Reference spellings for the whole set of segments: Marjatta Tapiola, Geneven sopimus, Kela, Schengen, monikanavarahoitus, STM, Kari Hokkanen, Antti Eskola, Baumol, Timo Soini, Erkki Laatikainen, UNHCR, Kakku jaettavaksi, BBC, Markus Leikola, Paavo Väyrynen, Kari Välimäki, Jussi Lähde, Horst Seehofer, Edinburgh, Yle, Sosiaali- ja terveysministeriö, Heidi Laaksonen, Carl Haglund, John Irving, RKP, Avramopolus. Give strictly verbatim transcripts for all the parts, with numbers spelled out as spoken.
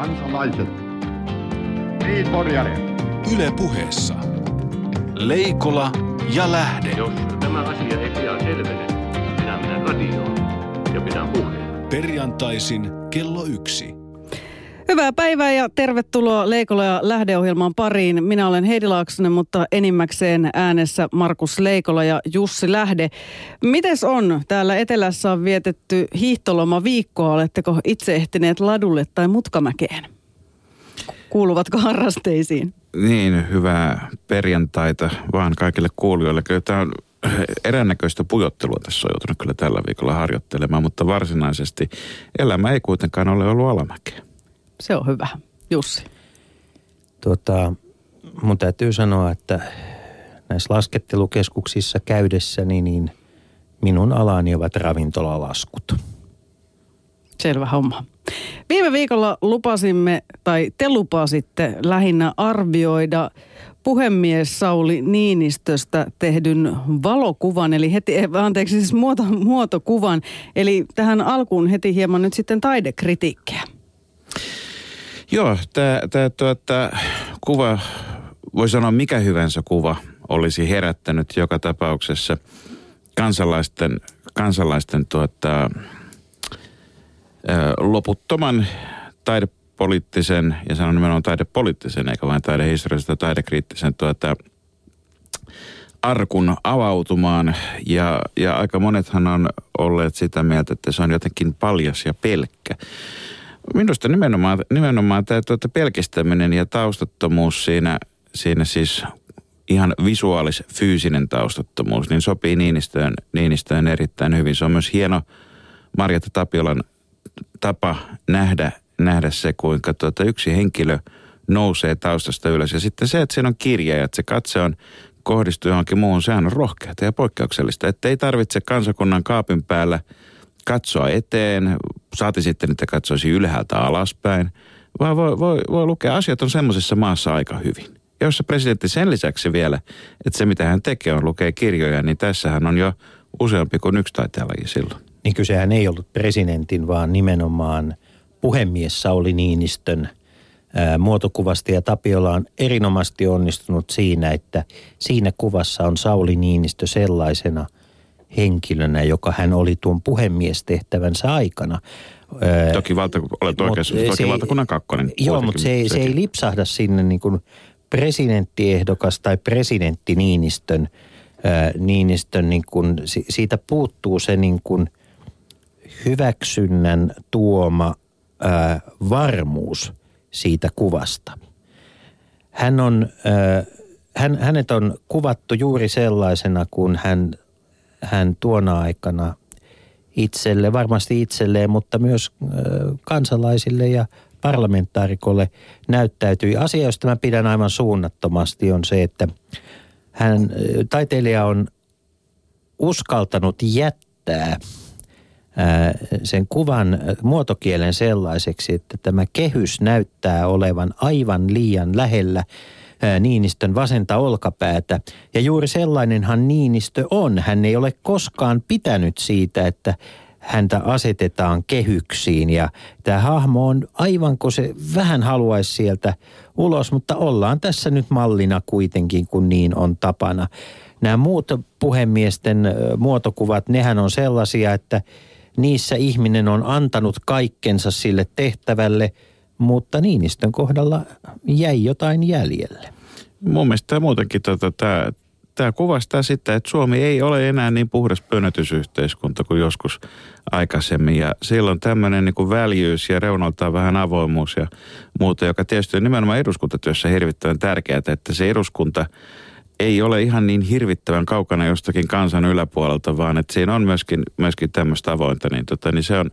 Kansalaiset. Niin porjare. Yle Puheessa. Leikola ja Lähde. Jos tämä asia ei pian selvene, minä menen radioon ja pidän puheen. Perjantaisin kello yksi. Hyvää päivää ja tervetuloa Leikola ja Lähde-ohjelmaan pariin. Minä olen Heidi Laaksonen, mutta enimmäkseen äänessä Markus Leikola ja Jussi Lähde. Mites on? Täällä etelässä on vietetty hiihtolomaviikkoa. Oletteko itse ehtineet ladulle tai mutkamäkeen? Kuuluvatko harrasteisiin? Niin, hyvää perjantaita vaan kaikille kuulijoille. Kyllä tämä on eräännäköistä pujottelua tässä on joutunut kyllä tällä viikolla harjoittelemaan, mutta varsinaisesti elämä ei kuitenkaan ole ollut alamäkeä. Se on hyvä. Jussi. Tuota, mun täytyy sanoa, että näissä laskettelukeskuksissa käydessäni, niin minun alani ovat ravintolalaskut. Selvä homma. Viime viikolla lupasimme, tai te lupasitte lähinnä arvioida puhemies Sauli Niinistöstä tehdyn valokuvan, eli heti, anteeksi siis muoto, muotokuvan, eli tähän alkuun heti hieman nyt sitten taidekritiikkiä. Joo, tämä, tämä tuota, kuva, voi sanoa mikä hyvänsä kuva, olisi herättänyt joka tapauksessa kansalaisten, kansalaisten tuota, loputtoman taidepoliittisen, ja sanon nimenomaan taidepoliittisen, eikä vain taidehistoriallisen tai taidekriittisen tuota, arkun avautumaan. Ja, ja aika monethan on olleet sitä mieltä, että se on jotenkin paljas ja pelkkä. Minusta nimenomaan, nimenomaan tämä tuota pelkistäminen ja taustattomuus siinä, siinä siis ihan visuaalis-fyysinen taustattomuus, niin sopii Niinistöön, Niinistöön erittäin hyvin. Se on myös hieno Marjatta Tapiolan tapa nähdä, nähdä se, kuinka tuota yksi henkilö nousee taustasta ylös. Ja sitten se, että siinä on kirja ja että se katse on, kohdistuu johonkin muuhun, sehän on rohkeata ja poikkeuksellista. Että ei tarvitse kansakunnan kaapin päällä katsoa eteen, saati sitten, että katsoisi ylhäältä alaspäin, vaan voi, voi, voi lukea, asiat on semmoisessa maassa aika hyvin. Ja jos se presidentti sen lisäksi vielä, että se mitä hän tekee on lukee kirjoja, niin tässähän on jo useampi kuin yksi taiteenlaji silloin. Niin kysehän ei ollut presidentin, vaan nimenomaan puhemies Sauli Niinistön ää, muotokuvasta. Ja Tapiola on erinomaisesti onnistunut siinä, että siinä kuvassa on Sauli Niinistö sellaisena henkilönä, joka hän oli tuon puhemiestehtävänsä aikana. Toki, valtaku, olet oikeassa, toki se, valtakunnan kakkonen. Joo, mutta se, se ei lipsahda sinne niin kuin presidenttiehdokas tai presidentti Niinistön. Ää, Niinistön niin kuin, siitä puuttuu se niin kuin hyväksynnän tuoma ää, varmuus siitä kuvasta. Hän on, ää, hän, hänet on kuvattu juuri sellaisena, kun hän Hän tuona aikana itselle, varmasti itselleen, mutta myös kansalaisille ja parlamentaarikolle näyttäytyi. Asia, josta mä pidän aivan suunnattomasti, on se, että hän, taiteilija on uskaltanut jättää sen kuvan muotokielen sellaiseksi, että tämä kehys näyttää olevan aivan liian lähellä Niinistön vasenta olkapäätä. Ja juuri sellainenhan Niinistö on. Hän ei ole koskaan pitänyt siitä, että häntä asetetaan kehyksiin. Ja tämä hahmo on aivan, kun se vähän haluaisi sieltä ulos, mutta ollaan tässä nyt mallina kuitenkin, kun niin on tapana. Nämä muut puhemiesten muotokuvat, nehän on sellaisia, että niissä ihminen on antanut kaikkensa sille tehtävälle, mutta Niinistön kohdalla jäi jotain jäljelle. Mun mielestä muutenkin tota, tämä kuvastaa sitä, että Suomi ei ole enää niin puhdas pönötysyhteiskunta kuin joskus aikaisemmin. Ja silloin tämmöinen niin väljyys ja reunaltaan vähän avoimuus ja muuta, joka tietysti on nimenomaan eduskuntatyössä hirvittävän tärkeää, että se eduskunta ei ole ihan niin hirvittävän kaukana jostakin kansan yläpuolelta, vaan että siinä on myöskin, myöskin tämmöistä avointa, niin, tota, niin se, on,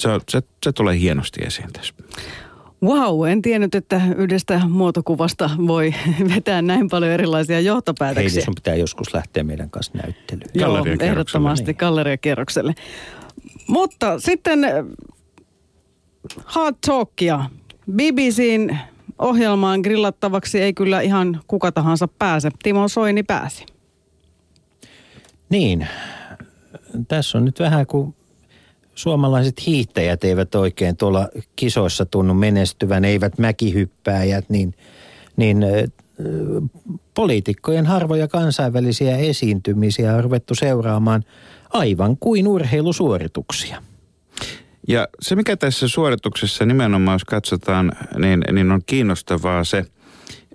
se, on, se, se tulee hienosti esiin tässä. Vau, wow, en tiennyt, että yhdestä muotokuvasta voi vetää näin paljon erilaisia johtopäätöksiä. Heidi, sun pitää joskus lähteä meidän kanssa näyttelyyn. Joo, ehdottomasti niin. Galleriakierrokselle. Mutta sitten hard talkia. B B C:n ohjelmaan grillattavaksi ei kyllä ihan kuka tahansa pääse. Timo Soini pääsi. Niin, tässä on nyt vähän kuin suomalaiset hiihtäjät eivät oikein tuolla kisoissa tunnu menestyvän, eivät mäkihyppääjät, niin, niin poliitikkojen harvoja kansainvälisiä esiintymisiä on ruvettu seuraamaan aivan kuin urheilusuorituksia. Ja se, mikä tässä suorituksessa nimenomaan, jos katsotaan, niin, niin on kiinnostavaa se,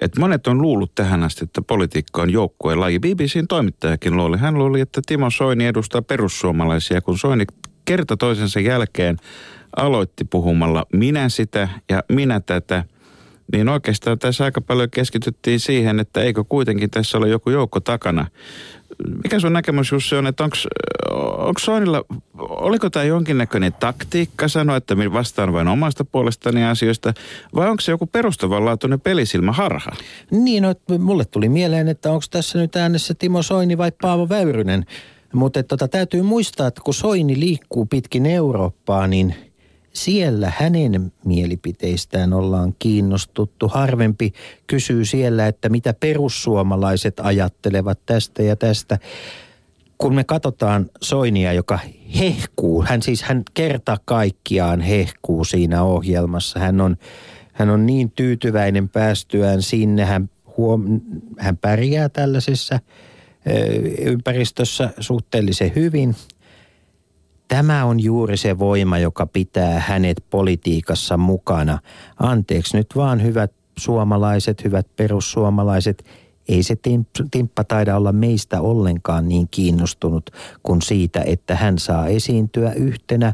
että monet on luullut tähän asti, että politiikka on joukkueen laji. B B C:n toimittajakin luuli. Hän luuli, että Timo Soini edustaa perussuomalaisia, kun Soini kerta toisensa jälkeen aloitti puhumalla minä sitä ja minä tätä. Niin oikeastaan tässä aika paljon keskityttiin siihen, että eikö kuitenkin tässä ole joku joukko takana. Mikä sun näkemys, Jussi, on, että onko Soinilla, oliko tämä jonkinnäköinen taktiikka sanoa, että vastaan vain omasta puolestani asioista, vai onko se joku perustavanlaatuinen pelisilmäharha? Niin, no, mulle tuli mieleen, että onko tässä nyt äänessä Timo Soini vai Paavo Väyrynen, mutta tota, täytyy muistaa, että kun Soini liikkuu pitkin Eurooppaa, niin siellä hänen mielipiteistään ollaan kiinnostuttu. Harvempi kysyy siellä, että mitä perussuomalaiset ajattelevat tästä ja tästä. Kun me katsotaan Soinia, joka hehkuu, hän siis hän kerta kaikkiaan hehkuu siinä ohjelmassa. Hän on, hän on niin tyytyväinen päästyään sinne, hän, huom- hän pärjää tällaisessa ö, ympäristössä suhteellisen hyvin. Tämä on juuri se voima, joka pitää hänet politiikassa mukana. Anteeksi nyt vaan, hyvät suomalaiset, hyvät perussuomalaiset. Ei se timppa taida olla meistä ollenkaan niin kiinnostunut kuin siitä, että hän saa esiintyä yhtenä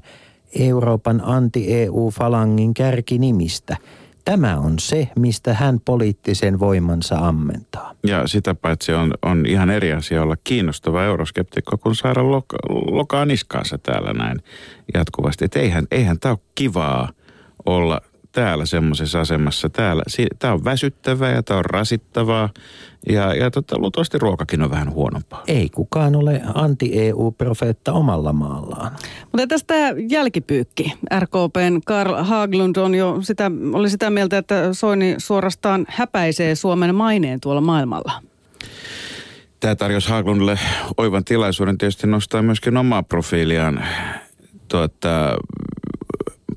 Euroopan anti-E U-falangin kärkinimistä. Tämä on se, mistä hän poliittisen voimansa ammentaa. Ja sitä paitsi on, on ihan eri asia olla kiinnostava euroskeptikko, kun saada lok- lokaa niskaansa täällä näin jatkuvasti. Että eihän, eihän tämä ole kivaa olla täällä semmoisessa asemassa. Täällä, si- tämä on väsyttävää ja tämä on rasittavaa ja, ja tota, luultavasti ruokakin on vähän huonompaa. Ei kukaan ole anti-E U-profeetta omalla maallaan. Mutta tästä jälkipyykki. R K P:n Carl Haglund on jo sitä, oli sitä mieltä, että Soini suorastaan häpäisee Suomen maineen tuolla maailmalla. Tämä tarjosi Haglundille oivan tilaisuuden tietysti nostaa myöskin omaa profiiliaan tuota,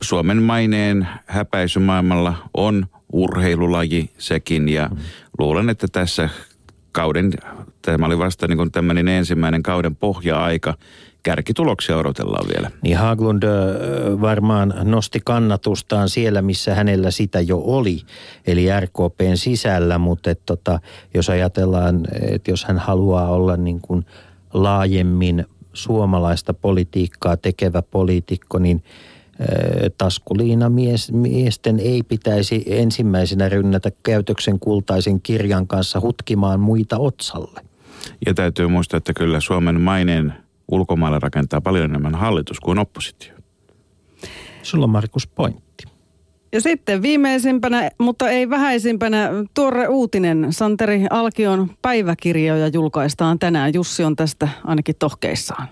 Suomen maineen häpäisy maailmalla on urheilulaji sekin ja mm. luulen, että tässä kauden, tämä oli vasta niin kuin tämmöinen ensimmäinen kauden pohja-aika, kärkituloksia odotellaan vielä. Niin Haglund varmaan nosti kannatustaan siellä, missä hänellä sitä jo oli, eli R K P:n sisällä, mutta et tota, jos ajatellaan, että jos hän haluaa olla niin kuin laajemmin suomalaista politiikkaa tekevä poliitikko, niin taskuliinamiesten ei pitäisi ensimmäisenä rynnätä käytöksen kultaisen kirjan kanssa hutkimaan muita otsalle. Ja täytyy muistaa, että kyllä Suomen maineen ulkomailla rakentaa paljon enemmän hallitus kuin oppositio. Sulla on, Markus, pointti. Ja sitten viimeisimpänä, mutta ei vähäisimpänä, tuore uutinen. Santeri Alkion päiväkirjoja julkaistaan tänään. Jussi on tästä ainakin tohkeissaan.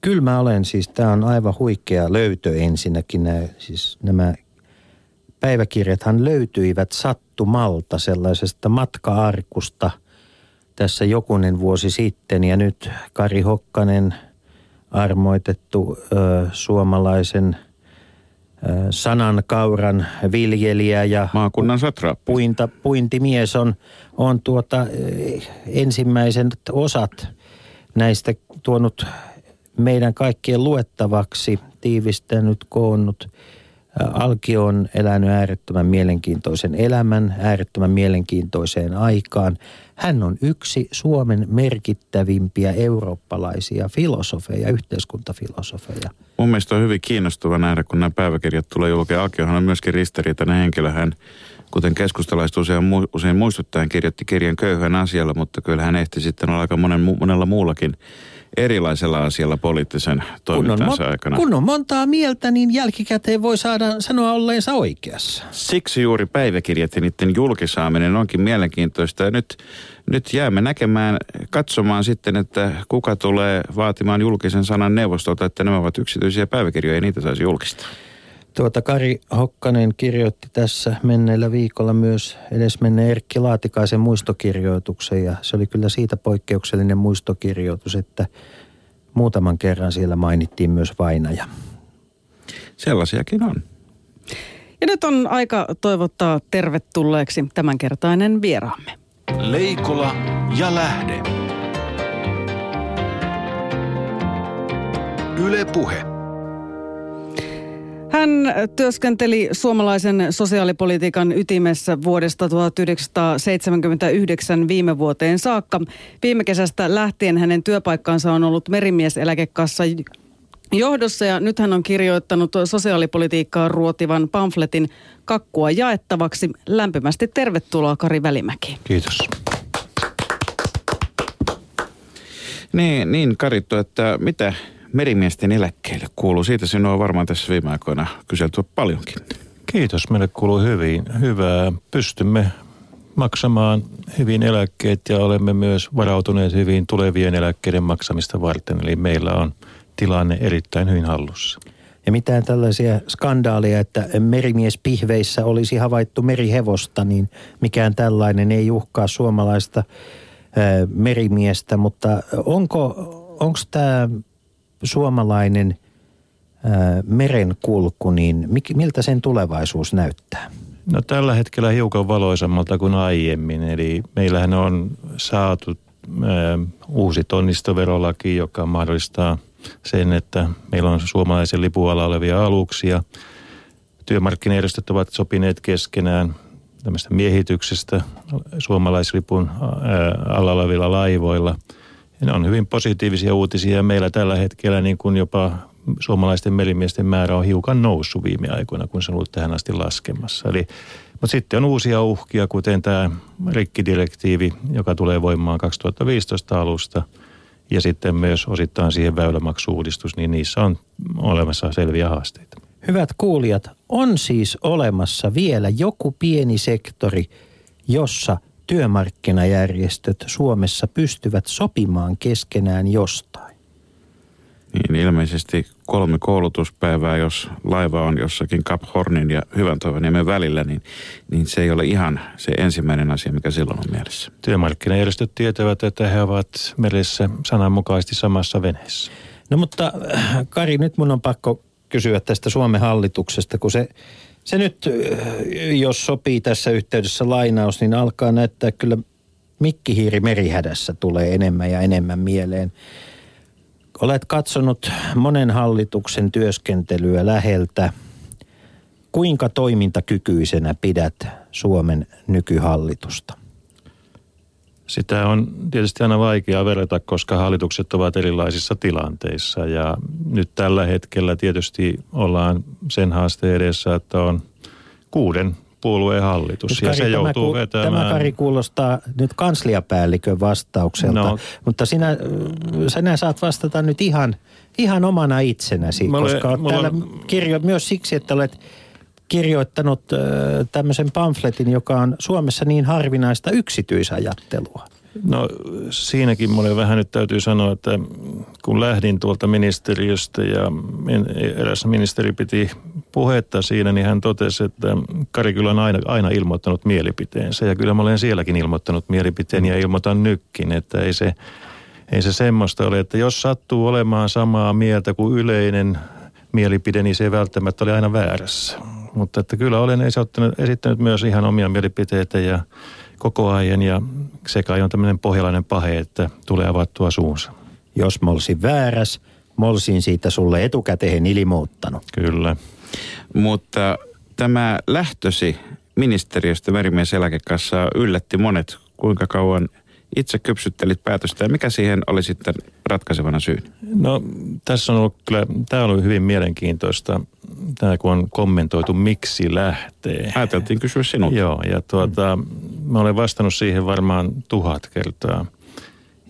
Kyllä mä olen, siis tämä on aivan huikea löytö ensinnäkin. Nämä, siis nämä päiväkirjathan löytyivät sattumalta sellaisesta matka-arkusta tässä jokunen vuosi sitten. Ja nyt Kari Hokkanen, armoitettu ö, suomalaisen ö, sanankauran viljelijä ja maakunnan satraappi, puinta, puintimies on, on tuota, ensimmäiset osat näistä tuonut meidän kaikkien luettavaksi, tiivistänyt, koonnut. Alkio on elänyt äärettömän mielenkiintoisen elämän, äärettömän mielenkiintoiseen aikaan. Hän on yksi Suomen merkittävimpiä eurooppalaisia filosofeja, yhteiskuntafilosofeja. Mun mielestä on hyvin kiinnostava nähdä, kun nämä päiväkirjat tulee julkeen. Alkiohan on myöskin ristiriitainen henkilö. Hän, kuten keskustalaiset usein, usein muistuttaen, kirjoitti kirjan köyhän asialla, mutta kyllä hän ehti sitten olla aika monen, monella muullakin erilaisella asialla poliittisen toimintansa mon- aikana. Kun on montaa mieltä, niin jälkikäteen voi saada sanoa olleensa oikeassa. Siksi juuri päiväkirjat ja niiden julkisaaminen onkin mielenkiintoista. Ja nyt, nyt jäämme näkemään, katsomaan sitten, että kuka tulee vaatimaan julkisen sanan neuvostolta, että nämä ovat yksityisiä päiväkirjoja ja niitä saisi julkistaa. Tuota Kari Hokkanen kirjoitti tässä menneellä viikolla myös edesmenneen Erkki Laatikaisen muistokirjoituksen ja se oli kyllä siitä poikkeuksellinen muistokirjoitus, että muutaman kerran siellä mainittiin myös vainaja. sellaisiakin on. Ja nyt on aika toivottaa tervetulleeksi tämänkertainen vieraamme. Leikola ja Lähde. Yle Puhe. Hän työskenteli suomalaisen sosiaalipolitiikan ytimessä vuodesta tuhatyhdeksänsataaseitsemänkymmentäyhdeksän viime vuoteen saakka. Viime kesästä lähtien hänen työpaikkansa on ollut merimieseläkekassan johdossa ja nyt hän on kirjoittanut sosiaalipolitiikkaa ruotivan pamfletin Kakkua jaettavaksi. Lämpimästi tervetuloa, Kari Välimäki. Kiitos. Niin, niin Karittu, että mitä merimiesten eläkkeelle kuuluu? Siitä sinua on varmaan tässä viime aikoina kyseltyä paljonkin. Kiitos, meille kuuluu hyvin. Hyvää. Pystymme maksamaan hyvin eläkkeet ja olemme myös varautuneet hyvin tulevien eläkkeiden maksamista varten. Eli meillä on tilanne erittäin hyvin hallussa. Ja mitään tällaisia skandaaleja, että merimiespihveissä olisi havaittu merihevosta, niin mikään tällainen ei uhkaa suomalaista ää, merimiestä. Mutta onko, onko tämä suomalainen ää, merenkulku, niin miltä sen tulevaisuus näyttää? No tällä hetkellä hiukan valoisammalta kuin aiemmin. Eli meillähän on saatu ää, uusi tonnistoverolaki, joka mahdollistaa sen, että meillä on suomalaisen lipun alla olevia aluksia. Työmarkkinajärjestöt ovat sopineet keskenään tämmöistä miehityksestä suomalaislipun alla olevilla laivoilla. Ja ne on hyvin positiivisia uutisia. Meillä tällä hetkellä niin kuin jopa suomalaisten merimiesten määrä on hiukan noussut viime aikoina, kun se on ollut tähän asti laskemassa. Eli, mutta sitten on uusia uhkia, kuten tämä rikkidirektiivi, joka tulee voimaan kaksituhattaviisitoista alusta. Ja sitten myös osittain siihen väylämaksu-uudistus, niin niissä on olemassa selviä haasteita. Hyvät kuulijat, on siis olemassa vielä joku pieni sektori, jossa työmarkkinajärjestöt Suomessa pystyvät sopimaan keskenään jostain. Niin, ilmeisesti kolme koulutuspäivää, jos laiva on jossakin Cap Hornin ja Hyvän Toivoniemen välillä, niin, niin se ei ole ihan se ensimmäinen asia, mikä silloin on mielessä. Työmarkkinajärjestöt tietävät, että he ovat meressä sananmukaisesti samassa veneessä. No mutta Kari, nyt mun on pakko kysyä tästä Suomen hallituksesta, kun se, se nyt, jos sopii tässä yhteydessä lainaus, niin alkaa näyttää kyllä mikkihiiri merihädässä tulee enemmän ja enemmän mieleen. Olet katsonut monen hallituksen työskentelyä läheltä. Kuinka toimintakykyisenä pidät Suomen nykyhallitusta? Sitä on tietysti aina vaikea verrata, koska hallitukset ovat erilaisissa tilanteissa. Ja nyt tällä hetkellä tietysti ollaan sen haasteen edessä, että on kuuden puolueen hallitus. Ja Kari, se joutuu tämä, vetämään. Tämä, Kari, kuulostaa nyt kansliapäällikön vastaukselta, no, mutta sinä, sinä saat vastata nyt ihan, ihan omana itsenäsi, mulle, koska olet mulle... täällä kirjo, myös siksi, että olet kirjoittanut äh, tämmöisen pamfletin, joka on Suomessa niin harvinaista yksityisajattelua. No siinäkin mulle vähän nyt täytyy sanoa, että kun lähdin tuolta ministeriöstä ja eräs ministeri piti puhetta siinä, niin hän totesi, että Kari kyllä on aina, aina ilmoittanut mielipiteensä. Ja kyllä mä olen sielläkin ilmoittanut mielipiteen ja ilmoitan nytkin, että ei se, ei se semmoista ole. Että jos sattuu olemaan samaa mieltä kuin yleinen mielipide, niin se ei välttämättä ole aina väärässä. Mutta että kyllä olen esittänyt myös ihan omia mielipiteitä ja koko ajan, ja se kai on tämmöinen pohjalainen pahe, että tulee avattua suunsa. Jos mä olisin vääräs, mä olisin siitä sulle etukäteen ilmoittanut. Kyllä. Mutta tämä lähtösi ministeriöstä merimieseläkekassaa yllätti monet. Kuinka kauan itse kypsyttelit päätöstä ja mikä siihen oli sitten ratkaisevana syynä? No tässä on ollut kyllä, tämä oli hyvin mielenkiintoista, tämä kun on kommentoitu, miksi lähtee. Ajateltiin kysyä sinulta. Joo, ja tuota, mä olen vastannut siihen varmaan tuhat kertaa.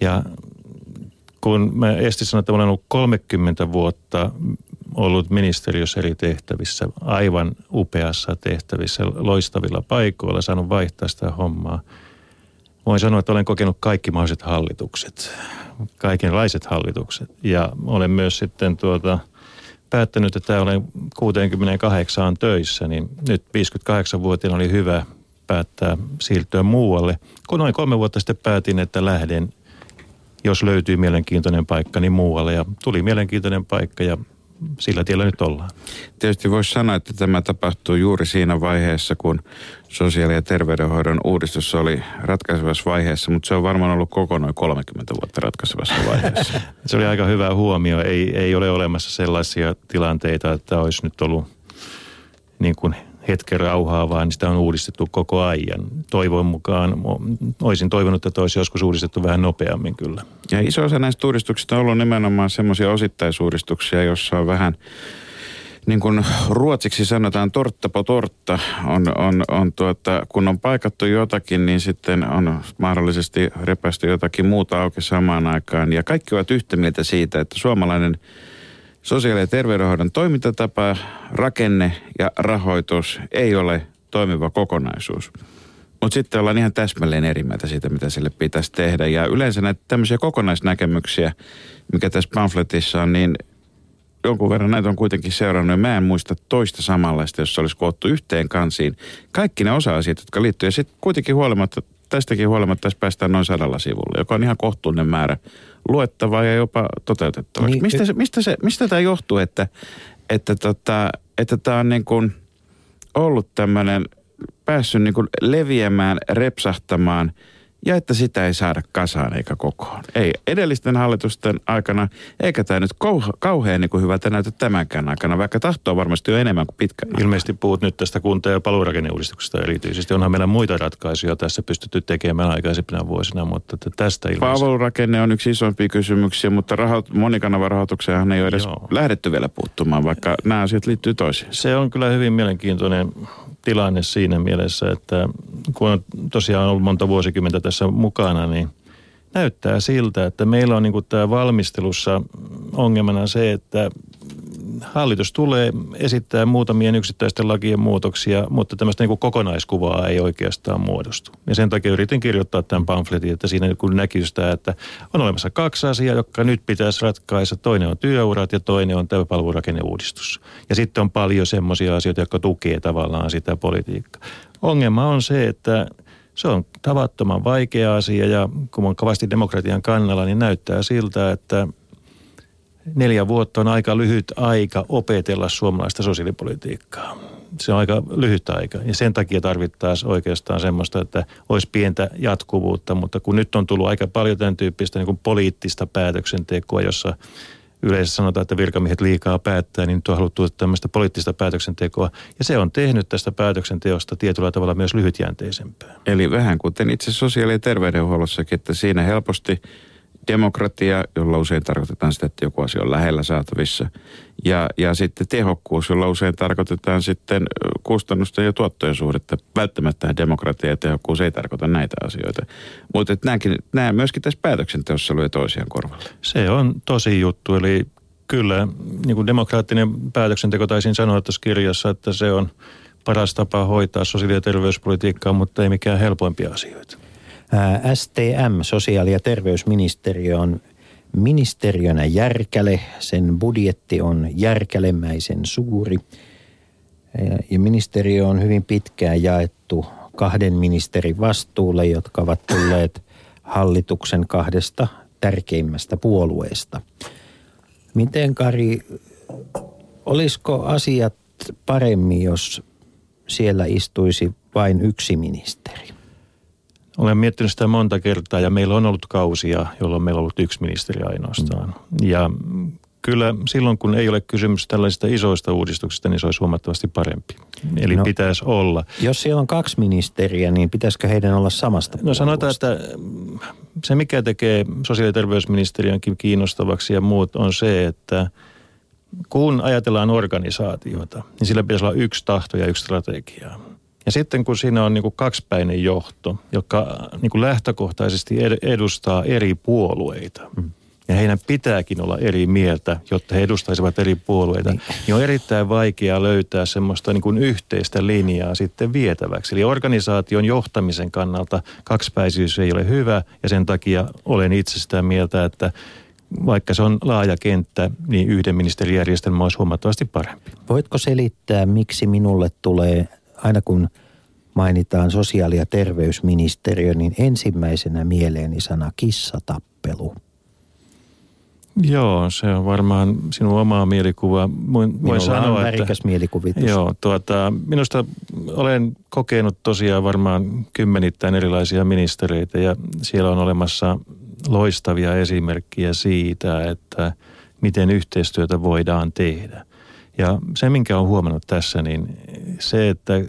Ja kun mä esti sanon, että olen ollut kolmekymmentä vuotta ollut ministeriössä eri tehtävissä, aivan upeassa tehtävissä, loistavilla paikoilla, saanut vaihtaa sitä hommaa. Voin sanoa, että olen kokenut kaikki mahdolliset hallitukset, kaikenlaiset hallitukset. Ja olen myös sitten tuota, päättänyt, että olen kuusikymmentäkahdeksan töissä, niin nyt viisikymmentäkahdeksanvuotiaana oli hyvä päättää siirtyä muualle. Kun noin kolme vuotta sitten päätin, että lähden, jos löytyy mielenkiintoinen paikka, niin muualle. Ja tuli mielenkiintoinen paikka ja sillä tiellä nyt ollaan. Tietysti voisi sanoa, että tämä tapahtuu juuri siinä vaiheessa, kun sosiaali- ja terveydenhoidon uudistus oli ratkaisevassa vaiheessa, mutta se on varmaan ollut koko noin kolmekymmentä vuotta ratkaisevassa vaiheessa. Se oli aika hyvä huomio. Ei, ei ole olemassa sellaisia tilanteita, että olisi nyt ollut niin kuin hetken rauhaa, vaan sitä on uudistettu koko ajan. Toivon mukaan, olisin toivonut, että olisi joskus uudistettu vähän nopeammin kyllä. Ja iso osa näistä uudistuksista on ollut nimenomaan semmoisia osittaisuudistuksia, jossa on vähän, niin kuin ruotsiksi sanotaan, tortta po tortta. On, on, on tuota, kun on paikattu jotakin, niin sitten on mahdollisesti repästy jotakin muuta auki samaan aikaan. Ja kaikki ovat yhtä mieltä siitä, että suomalainen sosiaali- ja terveydenhoidon toimintatapa, rakenne ja rahoitus ei ole toimiva kokonaisuus. Mutta sitten ollaan ihan täsmälleen eri mieltä siitä, mitä sille pitäisi tehdä. Ja yleensä näitä tämmöisiä kokonaisnäkemyksiä, mikä tässä pamfletissa on, niin jonkun verran näitä on kuitenkin seurannut. Ja mä en muista toista samanlaista, jos se olisi koottu yhteen kansiin. Kaikki ne osa-asiat, jotka liittyy. Ja sitten kuitenkin huolimatta, tästäkin huolimatta tässä päästään noin sadalla sivulla, joka on ihan kohtuullinen määrä luettavaa ja jopa toteutettavaksi. Niin, mistä, se, mistä, se, mistä tämä johtuu, että tämä että tota, että on niin kuin ollut tämmöinen, päässyt niin kuin leviämään, repsahtamaan ja että sitä ei saada kasaan eikä kokoon? Ei edellisten hallitusten aikana, eikä tämä nyt kauhe, kauhean niin kuin hyvältä näytä tämänkään aikana, vaikka tahtoa varmasti jo enemmän kuin pitkään. Ilmeisesti puhut nyt tästä kunta- ja palvelurakenneuudistuksesta erityisesti. Onhan meillä muita ratkaisuja tässä pystytty tekemään aikaisempina vuosina, mutta tästä ilmeisesti. Palvelurakenne on yksi isoimpia kysymyksiä, mutta rahoit- monikanavarahoitukseenhan ei ole edes Joo. lähdetty vielä puuttumaan, vaikka nämä asiat liittyy toisiin. Se on kyllä hyvin mielenkiintoinen tilanne siinä mielessä, että kun on tosiaan ollut monta vuosikymmentä tässä mukana, niin näyttää siltä, että meillä on niin kuin tämä valmistelussa ongelmana se, että hallitus tulee esittää muutamien yksittäisten lakien muutoksia, mutta tämmöistä niin kuin kokonaiskuvaa ei oikeastaan muodostu. Ja sen takia yritin kirjoittaa tämän pamfletin, että siinä kun näkyy sitä, että on olemassa kaksi asiaa, jotka nyt pitäisi ratkaista. Toinen on työurat ja toinen on tämä palvelurakenneuudistus. Ja sitten on paljon semmoisia asioita, jotka tukee tavallaan sitä politiikkaa. Ongelma on se, että se on tavattoman vaikea asia ja kun on kovasti demokratian kannalla, niin näyttää siltä, että neljä vuotta on aika lyhyt aika opetella suomalaista sosiaalipolitiikkaa. Se on aika lyhyt aika ja sen takia tarvittaisiin oikeastaan semmoista, että olisi pientä jatkuvuutta, mutta kun nyt on tullut aika paljon tämän tyyppistä niin kuin poliittista päätöksentekoa, jossa yleensä sanotaan, että virkamiehet liikaa päättää, niin nyt on haluttu tämmöistä poliittista päätöksentekoa. Ja se on tehnyt tästä päätöksenteosta tietyllä tavalla myös lyhytjänteisempää. Eli vähän kuten itse sosiaali- ja terveydenhuollossakin, että siinä helposti demokratia, jolla usein tarkoitetaan sitä, että joku asia on lähellä saatavissa. Ja, ja sitten tehokkuus, jolla usein tarkoitetaan sitten kustannusten ja tuottojen suhdetta. Välttämättä demokratia ja tehokkuus ei tarkoita näitä asioita. Mutta nämä myöskin tässä päätöksenteossa lyö toisiaan korvalla. Se on tosi juttu. Eli kyllä niin kuin demokraattinen päätöksenteko, taisin sanoa tässä kirjassa, että se on paras tapa hoitaa sosiaali- ja terveyspolitiikkaa, mutta ei mikään helpoimpia asioita. S T M, sosiaali- ja terveysministeriö, on ministeriönä järkäle. Sen budjetti on järkälemäisen suuri. Ja ministeriö on hyvin pitkään jaettu kahden ministerin vastuulle, jotka ovat tulleet hallituksen kahdesta tärkeimmästä puolueesta. Miten, Kari, olisiko asiat paremmin, jos siellä istuisi vain yksi ministeri? Olen miettinyt sitä monta kertaa ja meillä on ollut kausia, jolloin meillä on ollut yksi ministeri ainoastaan. Ja kyllä silloin, kun ei ole kysymys tällaisista isoista uudistuksista, niin se olisi huomattavasti parempi. Eli no, pitäisi olla. Jos siellä on kaksi ministeriä, niin pitäisikö heidän olla samasta puolueesta? No sanotaan, että se mikä tekee sosiaali- ja terveysministeriönkin kiinnostavaksi ja muut on se, että kun ajatellaan organisaatiota, niin sillä pitäisi olla yksi tahto ja yksi strategia. Ja sitten kun siinä on niin kuin kaksipäinen johto, joka niin kuin lähtökohtaisesti edustaa eri puolueita, mm. ja heidän pitääkin olla eri mieltä, jotta he edustaisivat eri puolueita, niin, niin on erittäin vaikeaa löytää semmoista niin kuin yhteistä linjaa sitten vietäväksi. Eli organisaation johtamisen kannalta kaksipäisyys ei ole hyvä, ja sen takia olen itse sitä mieltä, että vaikka se on laaja kenttä, niin yhden ministerijärjestelmä olisi huomattavasti parempi. Voitko selittää, miksi minulle tulee aina kun mainitaan sosiaali- ja terveysministeriö, niin ensimmäisenä mieleeni sana kissatappelu? Joo, se on varmaan sinun omaa mielikuvaa. Minulla sanoa, on värikäs mielikuvitus. Joo, tuota, minusta olen kokenut tosiaan varmaan kymmenittäin erilaisia ministereitä ja siellä on olemassa loistavia esimerkkejä siitä, että miten yhteistyötä voidaan tehdä. Ja se, minkä olen huomannut tässä, niin se, että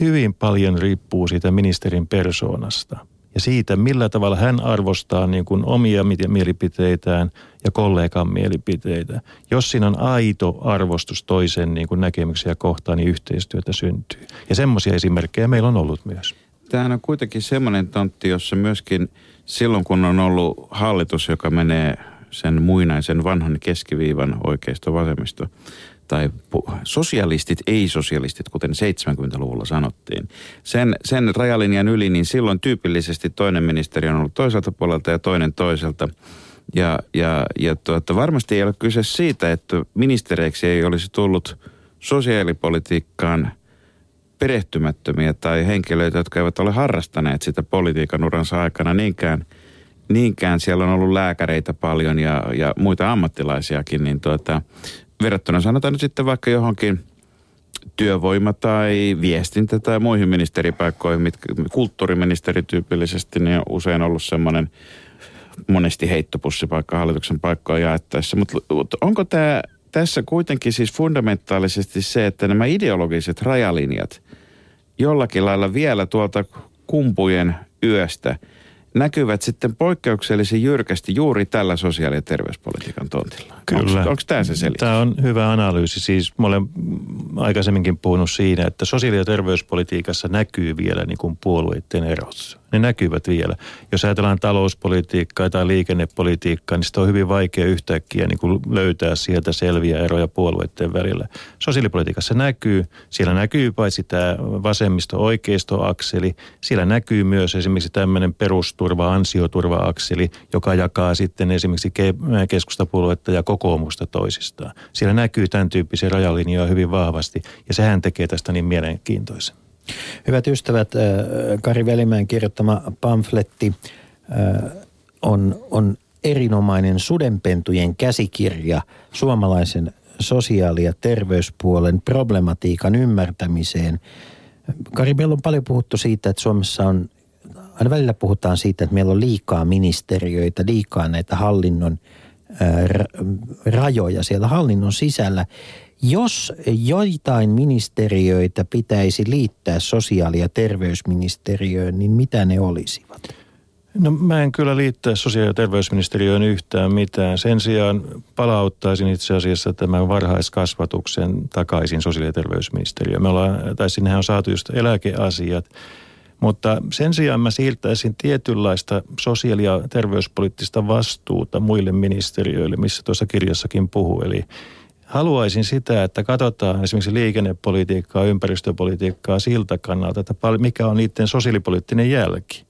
hyvin paljon riippuu siitä ministerin persoonasta ja siitä, millä tavalla hän arvostaa niin kuin omia mielipiteitään ja kollegan mielipiteitä. Jos siinä on aito arvostus toisen niin kuin näkemyksiä kohtaan, niin yhteistyötä syntyy. Ja semmoisia esimerkkejä meillä on ollut myös. Tämähän on kuitenkin semmoinen tontti, jossa myöskin silloin, kun on ollut hallitus, joka menee sen muinaisen vanhan keskiviivan oikeisto-vasemmisto, tai sosialistit, ei-sosialistit, kuten seitsemänkymmentäluvulla sanottiin. Sen, sen rajalinjan yli, niin silloin tyypillisesti toinen ministeri on ollut toiselta puolelta ja toinen toiselta. Ja, ja, ja tuota, varmasti ei ole kyse siitä, että ministereiksi ei olisi tullut sosiaalipolitiikkaan perehtymättömiä tai henkilöitä, jotka eivät ole harrastaneet sitä politiikan uransa aikana niinkään. Niinkään siellä on ollut lääkäreitä paljon ja, ja muita ammattilaisiakin, niin tuota... Verrattuna sanotaan nyt sitten vaikka johonkin työvoima- tai viestintä- tai muihin ministeripaikkoihin, mitkä kulttuuriministeri tyypillisesti, niin on usein ollut semmoinen monesti heittopussipaikka hallituksen paikkoa jaettaessa. Mutta onko tämä tässä kuitenkin siis fundamentaalisesti se, että nämä ideologiset rajalinjat jollakin lailla vielä tuolta kumpujen yöstä näkyvät sitten poikkeuksellisen jyrkästi juuri tällä sosiaali- ja terveyspolitiikan tontilla? Kyllä. Onko tämä se selitys? Tämä on hyvä analyysi. Siis mä olen aikaisemminkin puhunut siinä, että sosiaali- ja terveyspolitiikassa näkyy vielä niin kuin puolueiden erot. Ne näkyvät vielä. Jos ajatellaan talouspolitiikkaa tai liikennepolitiikkaa, niin sitä on hyvin vaikea yhtäkkiä niin kuin löytää sieltä selviä eroja puolueiden välillä. Sosiaalipolitiikassa näkyy. Siellä näkyy paitsi tämä vasemmisto-oikeistoakseli. Siellä näkyy myös esimerkiksi tämmöinen perusturva, ansioturva-akseli, joka jakaa sitten esimerkiksi keskustapuoluetta ja kokoomusta toisistaan. Siellä näkyy tämän tyyppisiä rajalinjoja hyvin vahvasti ja sehän tekee tästä niin mielenkiintoisen. Hyvät ystävät, Kari Välimäen kirjoittama pamfletti on, on erinomainen sudenpentujen käsikirja suomalaisen sosiaali- ja terveyspuolen problematiikan ymmärtämiseen. Kari, meillä on paljon puhuttu siitä, että Suomessa on, aina välillä puhutaan siitä, että meillä on liikaa ministeriöitä, liikaa näitä hallinnon rajoja siellä hallinnon sisällä. Jos joitain ministeriöitä pitäisi liittää sosiaali- ja terveysministeriöön, niin mitä ne olisivat? No mä en kyllä liittää sosiaali- ja terveysministeriöön yhtään mitään. Sen sijaan palauttaisin itse asiassa tämän varhaiskasvatuksen takaisin sosiaali- ja terveysministeriöön. Me ollaan, tai sinnehän on saatu just eläkeasiat. Mutta sen sijaan mä siirtäisin tietynlaista sosiaali- ja terveyspoliittista vastuuta muille ministeriöille, missä tuossa kirjassakin puhuu. Eli haluaisin sitä, että katsotaan esimerkiksi liikennepolitiikkaa, ympäristöpolitiikkaa siltä kannalta, että mikä on niiden sosiaalipoliittinen jälki.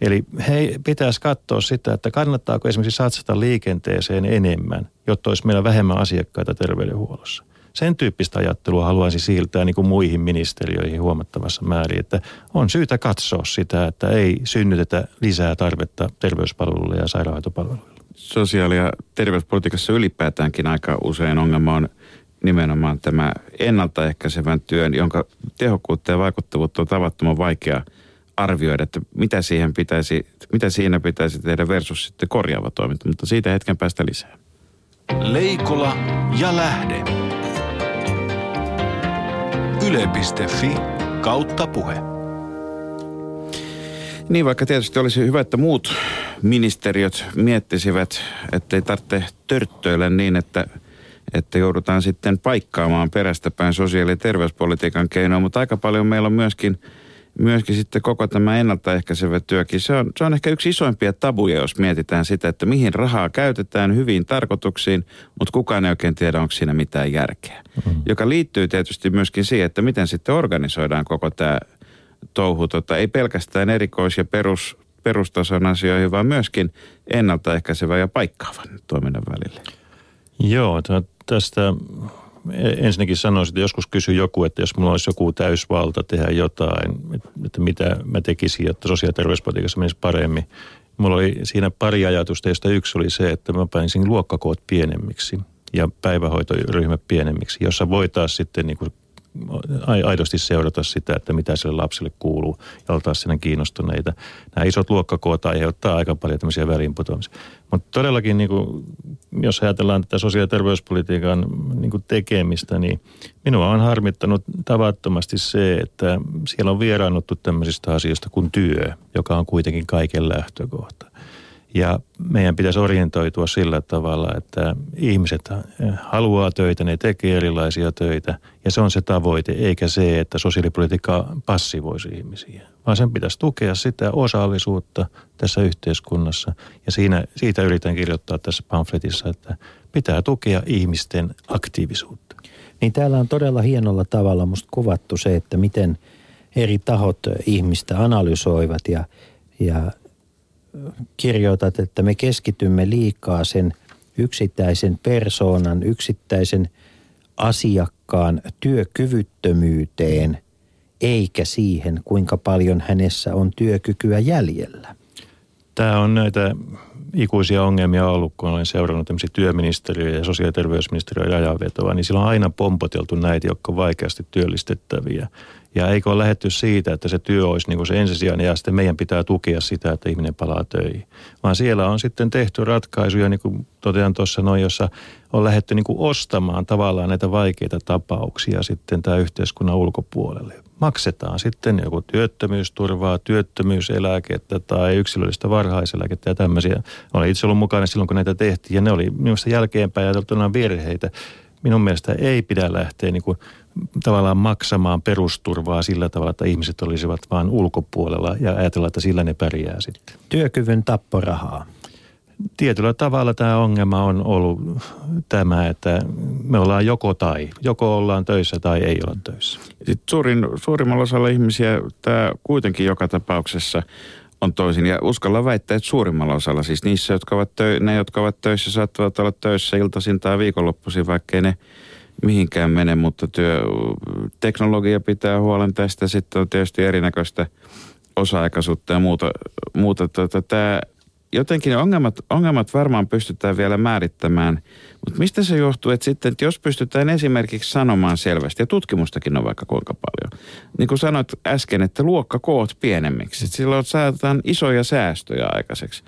Eli hei, pitäisi katsoa sitä, että kannattaako esimerkiksi satsata liikenteeseen enemmän, jotta olisi meillä vähemmän asiakkaita terveydenhuollossa. Sen tyyppistä ajattelua haluaisin siirtää niin kuin muihin ministeriöihin huomattavassa määrin, että on syytä katsoa sitä, että ei synnytetä lisää tarvetta terveyspalveluille ja sairaanhoitopalveluille. Sosiaali- ja terveyspolitiikassa ylipäätäänkin aika usein ongelma on nimenomaan tämä ennaltaehkäisevän työn, jonka tehokkuutta ja vaikuttavuutta on tavattoman vaikea arvioida, että mitä, siihen pitäisi, mitä siinä pitäisi tehdä versus sitten korjaava toiminta, mutta siitä hetken päästä lisää. Leikola ja Lähde. yle piste fi kautta puhe. Niin, vaikka tietysti olisi hyvä, että muut ministeriöt miettisivät, ettei tarvitse törttöillä niin, että, että joudutaan sitten paikkaamaan perästäpäin sosiaali- ja terveyspolitiikan keinoa, mutta aika paljon meillä on myöskin, myöskin sitten koko tämä ennaltaehkäisevä työkin. Se on, se on ehkä yksi isoimpia tabuja, jos mietitään sitä, että mihin rahaa käytetään hyviin tarkoituksiin, mutta kukaan ei oikein tiedä, onko siinä mitään järkeä. Mm-hmm. Joka liittyy tietysti myöskin siihen, että miten sitten organisoidaan koko tämä touhu, tota, ei pelkästään erikois- ja perus perustason asioihin, vaan myöskin ennaltaehkäisevän ja paikkaavan toiminnan välillä. Joo, tästä ensinnäkin sanoisin, että joskus kysyi joku, että jos mulla olisi joku täysvalta tehdä jotain, että mitä mä tekisin, että sosiaali- ja terveyspolitiikassa menisi paremmin, Mulla oli siinä pari ajatusta, josta yksi oli se, että mä panisin luokkakoot pienemmiksi ja päivähoitoryhmät pienemmiksi, jossa voitaisiin sitten niin kuin aidosti seurata sitä, että mitä sille lapselle kuuluu ja oltaisiin siinä kiinnostuneita. Nämä isot luokkakoot aiheuttaa aika paljon tämmöisiä väliinputoamisia. Mutta todellakin, niin kuin, jos ajatellaan tätä sosiaali- ja terveyspolitiikan niin kuin tekemistä, niin minua on harmittanut tavattomasti se, että siellä on vieraannuttu tämmöisistä asioista kuin työ, joka on kuitenkin kaiken lähtökohta. Ja meidän pitäisi orientoitua sillä tavalla, että ihmiset haluaa töitä, ne tekee erilaisia töitä. Ja se on se tavoite, eikä se, että sosiaalipolitiikka passivoisi ihmisiä. Vaan sen pitäisi tukea sitä osallisuutta tässä yhteiskunnassa. Ja siinä, siitä yritän kirjoittaa tässä pamfletissa, että pitää tukea ihmisten aktiivisuutta. Niin täällä on todella hienolla tavalla musta kuvattu se, että miten eri tahot ihmistä analysoivat ja... ja kirjoitat, että me keskitymme liikaa sen yksittäisen persoonan, yksittäisen asiakkaan työkyvyttömyyteen, eikä siihen, kuinka paljon hänessä on työkykyä jäljellä. Tämä on näitä ikuisia ongelmia ollut, kun olen seurannut tämmöisiä työministeriöjä ja sosiaali- ja terveysministeriön rajanvetoa, niin sillä on aina pompoteltu näitä, jotka on vaikeasti työllistettäviä. Ja eikö ole lähdetty siitä, että se työ olisi niin kuin se ensisijainen ja sitten meidän pitää tukea sitä, että ihminen palaa töihin. Vaan siellä on sitten tehty ratkaisuja, niin kuin totean tuossa noin, jossa on lähdetty niin kuin ostamaan tavallaan näitä vaikeita tapauksia sitten tämä yhteiskunnan ulkopuolelle. Maksetaan sitten joku työttömyysturvaa, työttömyyseläkettä tai yksilöllistä varhaiseläkettä ja tämmöisiä. Olen itse ollut mukana silloin, kun näitä tehtiin ja ne oli minusta jälkeenpäin ajateltuna virheitä. Minun mielestä ei pidä lähteä niin kuin tavallaan maksamaan perusturvaa sillä tavalla, että ihmiset olisivat vaan ulkopuolella ja ajatellaan, että sillä ne pärjää sitten. Työkyvyn tapporahaa. Tietyllä tavalla tämä ongelma on ollut tämä, että me ollaan joko tai. Joko ollaan töissä tai ei olla töissä. Sitten suurin, suurimmalla osalla ihmisiä tämä kuitenkin joka tapauksessa on toisin. Ja uskalla väittää, että suurimmalla osalla, siis niissä, jotka ovat, tö- ne, jotka ovat töissä, saattavat olla töissä iltaisin tai viikonloppuisin, vaikkei ne mihinkään mene, mutta työ, teknologia pitää huolen tästä. Sitten on tietysti erinäköistä osa-aikaisuutta ja muuta. muuta tuota, tää, jotenkin ongelmat, ongelmat varmaan pystytään vielä määrittämään, mutta mistä se johtuu, että sitten että jos pystytään esimerkiksi sanomaan selvästi, ja tutkimustakin on vaikka kuinka paljon, niin kuin sanoit äsken, että luokkakoot pienemmiksi, että silloin saadaan isoja säästöjä aikaiseksi.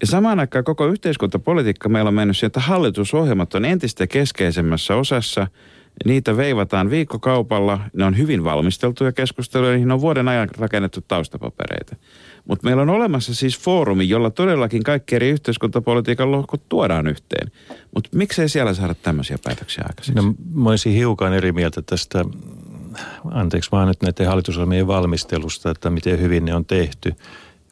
Ja samaan aikaan koko yhteiskuntapolitiikka meillä on mennyt siihen, että hallitusohjelmat on entistä keskeisemmässä osassa. Niitä veivataan viikkokaupalla, ne on hyvin valmisteltuja keskusteluja, niihin on vuoden ajan rakennettu taustapapereita. Mutta meillä on olemassa siis foorumi, jolla todellakin kaikki eri yhteiskuntapolitiikan lohkot tuodaan yhteen. Mutta miksei siellä saada tämmöisiä päätöksiä aikaiseksi? No, mä olisin hiukan eri mieltä tästä, anteeksi vaan nyt näiden hallitusohjelmien valmistelusta, että miten hyvin ne on tehty.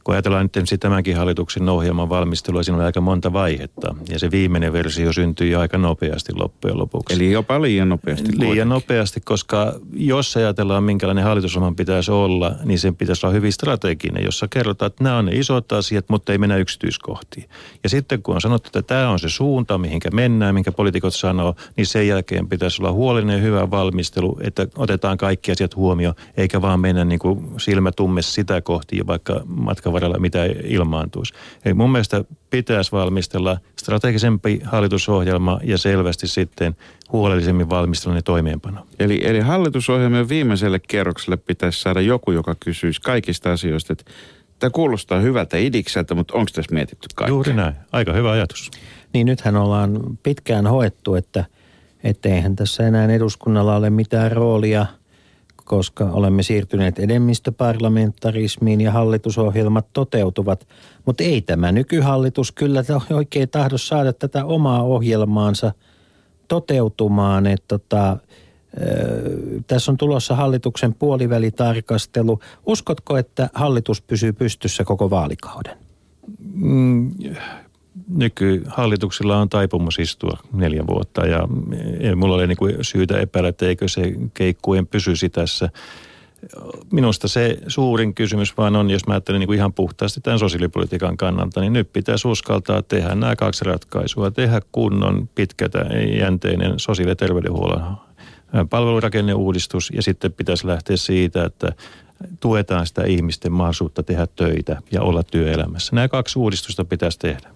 Kun ajatellaan nyt tämänkin hallituksen ohjelman valmistelua, siinä on aika monta vaihetta. Ja se viimeinen versio syntyi aika nopeasti loppujen lopuksi. Eli jopa liian nopeasti. Liian kuitenkin. nopeasti, koska jos ajatellaan, minkälainen hallitusohjelman pitäisi olla, niin sen pitäisi olla hyvin strateginen, jossa kerrotaan, että nämä on ne isot asiat, mutta ei mennä yksityiskohtiin. Ja sitten kun on sanottu, että tämä on se suunta, mihinkä mennään, minkä poliitikot sanoo, niin sen jälkeen pitäisi olla huolellinen hyvä valmistelu, että otetaan kaikki asiat huomioon, eikä vaan mennä niin kuin silmätumme sitä kohti, vaikka matkan mitä ilmaantuisi. Eli mun mielestä pitäisi valmistella strategisempi hallitusohjelma ja selvästi sitten huolellisemmin valmistella ne toimeenpano. Eli, eli hallitusohjelman viimeiselle kierrokselle pitäisi saada joku, joka kysyisi kaikista asioista, että tämä kuulostaa hyvältä idikseltä, mutta onko tässä mietitty kaikkea? Juuri näin. Aika hyvä ajatus. Niin nythän ollaan pitkään hoettu, että eihän tässä enää eduskunnalla ole mitään roolia, koska olemme siirtyneet enemmistöparlamentarismiin ja hallitusohjelmat toteutuvat. Mutta ei tämä nykyhallitus kyllä oikein tahdo saada tätä omaa ohjelmaansa toteutumaan. Et tota, äh, tässä on tulossa hallituksen puolivälitarkastelu. Uskotko, että hallitus pysyy pystyssä koko vaalikauden? Mm, Nykyhallituksilla on taipumus istua neljä vuotta ja mulla oli niinku syytä epäillä, että eikö se keikkujen pysyisi tässä. Minusta se suurin kysymys vaan on, jos mä ajattelen niinku ihan puhtaasti tämän sosiaalipolitiikan kannalta, niin nyt pitäisi uskaltaa tehdä nämä kaksi ratkaisua. Tehdä kunnon pitkäjänteinen sosiaali- ja terveydenhuollon palvelurakenneuudistus ja sitten pitäisi lähteä siitä, että tuetaan sitä ihmisten mahdollisuutta tehdä töitä ja olla työelämässä. Nämä kaksi uudistusta pitäisi tehdä.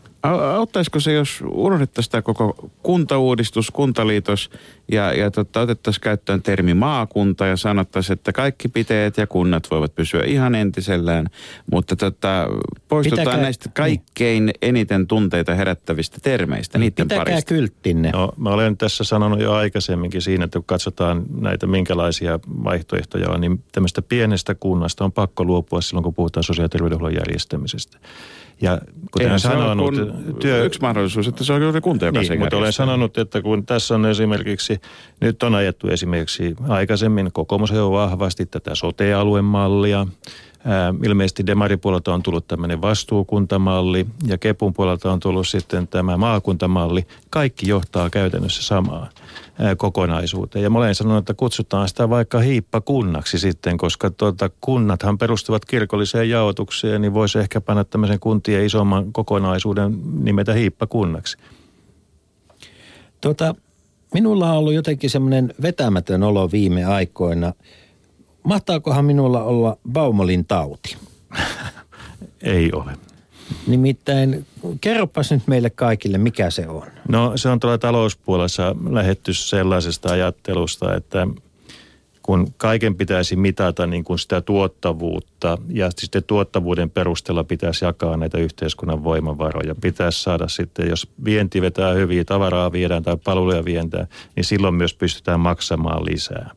Auttaisiko se, jos unohdettaisiin tämä koko kuntauudistus, kuntaliitos ja, ja tota, otettaisiin käyttöön termi maakunta ja sanottaisiin, että kaikki piteet ja kunnat voivat pysyä ihan entisellään, mutta tota, poistutaan pitäkää, näistä kaikkein niin. eniten tunteita herättävistä termeistä, niiden pitäkää parista. Pitäkää kylttinne. No, mä olen tässä sanonut jo aikaisemminkin siinä, että kun katsotaan näitä minkälaisia vaihtoehtoja on, niin tämmöistä pienestä kunnasta on pakko luopua silloin, kun puhutaan sosiaali- ja terveydenhuollon järjestämisestä. Ja kuten olen sanonut, kun, työ... yksi mahdollisuus, että se on juuri kunta, joka niin, sen mutta olen sanonut, että kun tässä on esimerkiksi, nyt on ajettu esimerkiksi aikaisemmin, kokoomus on vahvasti tätä sote-aluemallia. Ää, ilmeisesti Demarin puolelta on tullut tämmöinen vastuukuntamalli ja Kepun puolelta on tullut sitten tämä maakuntamalli. Kaikki johtaa käytännössä samaan ää, kokonaisuuteen. Ja mä olen sanonut, että kutsutaan sitä vaikka hiippakunnaksi sitten, koska tuota, kunnathan perustuvat kirkolliseen jaotukseen, niin voisi ehkä panna tämmöisen kuntien isomman kokonaisuuden nimetä hiippakunnaksi. Tuota, minulla on ollut jotenkin semmoinen vetämätön olo viime aikoina. Mahtaakohan minulla olla Baumolin tauti? Ei ole. Nimittäin, kerropas nyt meille kaikille, mikä se on. No se on tuolla talouspuolessa lähdetty sellaisesta ajattelusta, että kun kaiken pitäisi mitata niin kuin sitä tuottavuutta ja sitten tuottavuuden perusteella pitäisi jakaa näitä yhteiskunnan voimavaroja. Pitäisi saada sitten, jos vienti vetää hyviä, tavaraa viedään tai palveluja viedään, niin silloin myös pystytään maksamaan lisää.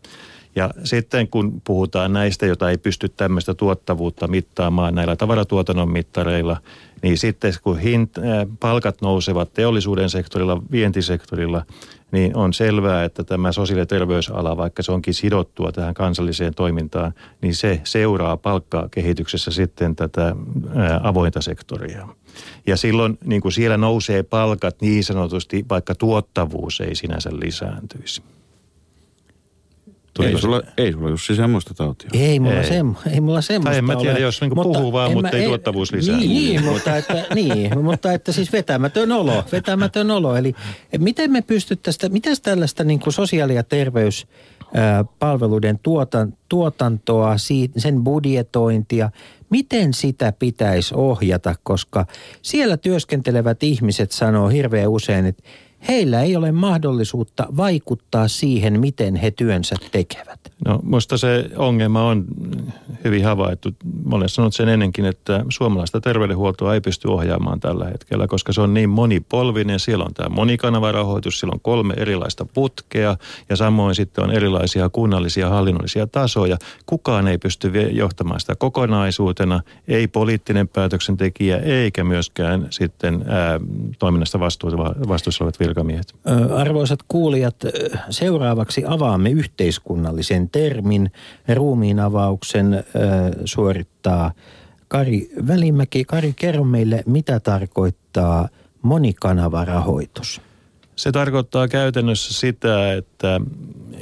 Ja sitten kun puhutaan näistä, jota ei pysty tämmöistä tuottavuutta mittaamaan näillä tavaratuotannon mittareilla, niin sitten kun hint, äh, palkat nousevat teollisuuden sektorilla, vientisektorilla, niin on selvää, että tämä sosiaali- ja terveysala, vaikka se onkin sidottua tähän kansalliseen toimintaan, niin se seuraa palkkakehityksessä sitten tätä ää, avointa sektoria. Ja silloin niin kuin siellä nousee palkat niin sanotusti, vaikka tuottavuus ei sinänsä lisääntyisi. Ei sulla, ei sulla Jussi semmoista tautia. Ei mulla, ei. Semmo, ei mulla semmoista ole. En mä tiedä, ole. Jos niinku puhuu vaan, mutta ei en, tuottavuus lisää. Niin, niin, mutta, että, niin mutta että siis vetämätön olo, vetämätön olo. Eli miten me pystyttäisiin, mitäs tällaista niin kuin sosiaali- ja terveyspalveluiden tuotan, tuotantoa, sen budjetointia, miten sitä pitäisi ohjata, koska siellä työskentelevät ihmiset sanoo hirveän usein, että heillä ei ole mahdollisuutta vaikuttaa siihen, miten he työnsä tekevät. No musta se ongelma on hyvin havaittu. Mä olen sanonut sen ennenkin, että suomalaista terveydenhuoltoa ei pysty ohjaamaan tällä hetkellä, koska se on niin monipolvinen. Siellä on tämä monikanavarahoitus, siellä on kolme erilaista putkea ja samoin sitten on erilaisia kunnallisia hallinnollisia tasoja. Kukaan ei pysty johtamaan sitä kokonaisuutena, ei poliittinen päätöksentekijä eikä myöskään sitten ää, toiminnasta vastuussa olevat virkamiehet. Arvoisat kuulijat, seuraavaksi avaamme yhteiskunnallisen termin. Ruumiinavauksen suorittaa Kari Välimäki. Kari, kerro meille, mitä tarkoittaa monikanavarahoitus? Se tarkoittaa käytännössä sitä, että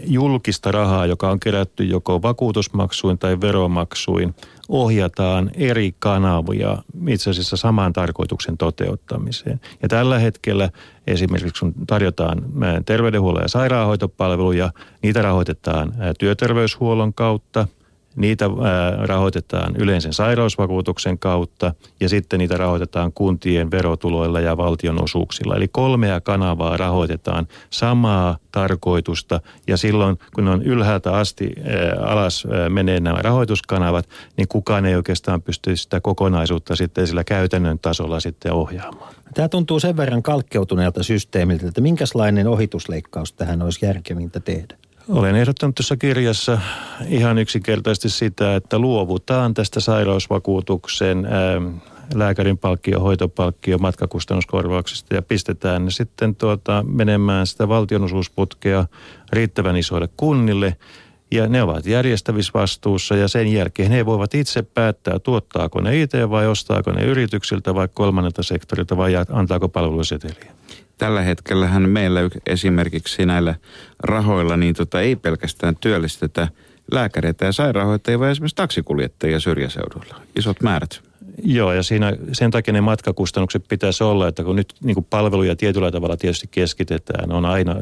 julkista rahaa, joka on kerätty joko vakuutusmaksuin tai veromaksuin, ohjataan eri kanavia itse asiassa saman tarkoituksen toteuttamiseen. Ja tällä hetkellä esimerkiksi kun tarjotaan terveydenhuollon ja sairaanhoitopalveluja, niitä rahoitetaan työterveyshuollon kautta. Niitä rahoitetaan yleisen sairausvakuutuksen kautta ja sitten niitä rahoitetaan kuntien verotuloilla ja valtionosuuksilla. Eli kolmea kanavaa rahoitetaan samaa tarkoitusta ja silloin kun on ylhäältä asti alas menee nämä rahoituskanavat, niin kukaan ei oikeastaan pysty sitä kokonaisuutta sitten sillä käytännön tasolla sitten ohjaamaan. Tämä tuntuu sen verran kalkkeutuneelta systeemiltä, että minkälainen ohitusleikkaus tähän olisi järkevintä tehdä? Olen ehdottanut tuossa kirjassa ihan yksinkertaisesti sitä, että luovutaan tästä sairausvakuutuksen, lääkärin palkkio, hoitopalkkio, matkakustannuskorvauksista ja pistetään ne sitten tuota, menemään sitä valtionosuusputkea riittävän isoille kunnille. Ja ne ovat järjestämisvastuussa ja sen jälkeen he voivat itse päättää, tuottaako ne itse vai ostaako ne yrityksiltä vai kolmannelta sektorilta vai antaako palveluseteliä. Tällä hetkellähän meillä esimerkiksi näillä rahoilla niin tota ei pelkästään työllistetä lääkäreitä ja sairaanhoitajia, vaan esimerkiksi taksikuljettajia syrjäseuduilla. Isot määrät. Joo, ja siinä, sen takia ne matkakustannukset pitäisi olla, että kun nyt niin kuin palveluja tietyllä tavalla tietysti keskitetään, on aina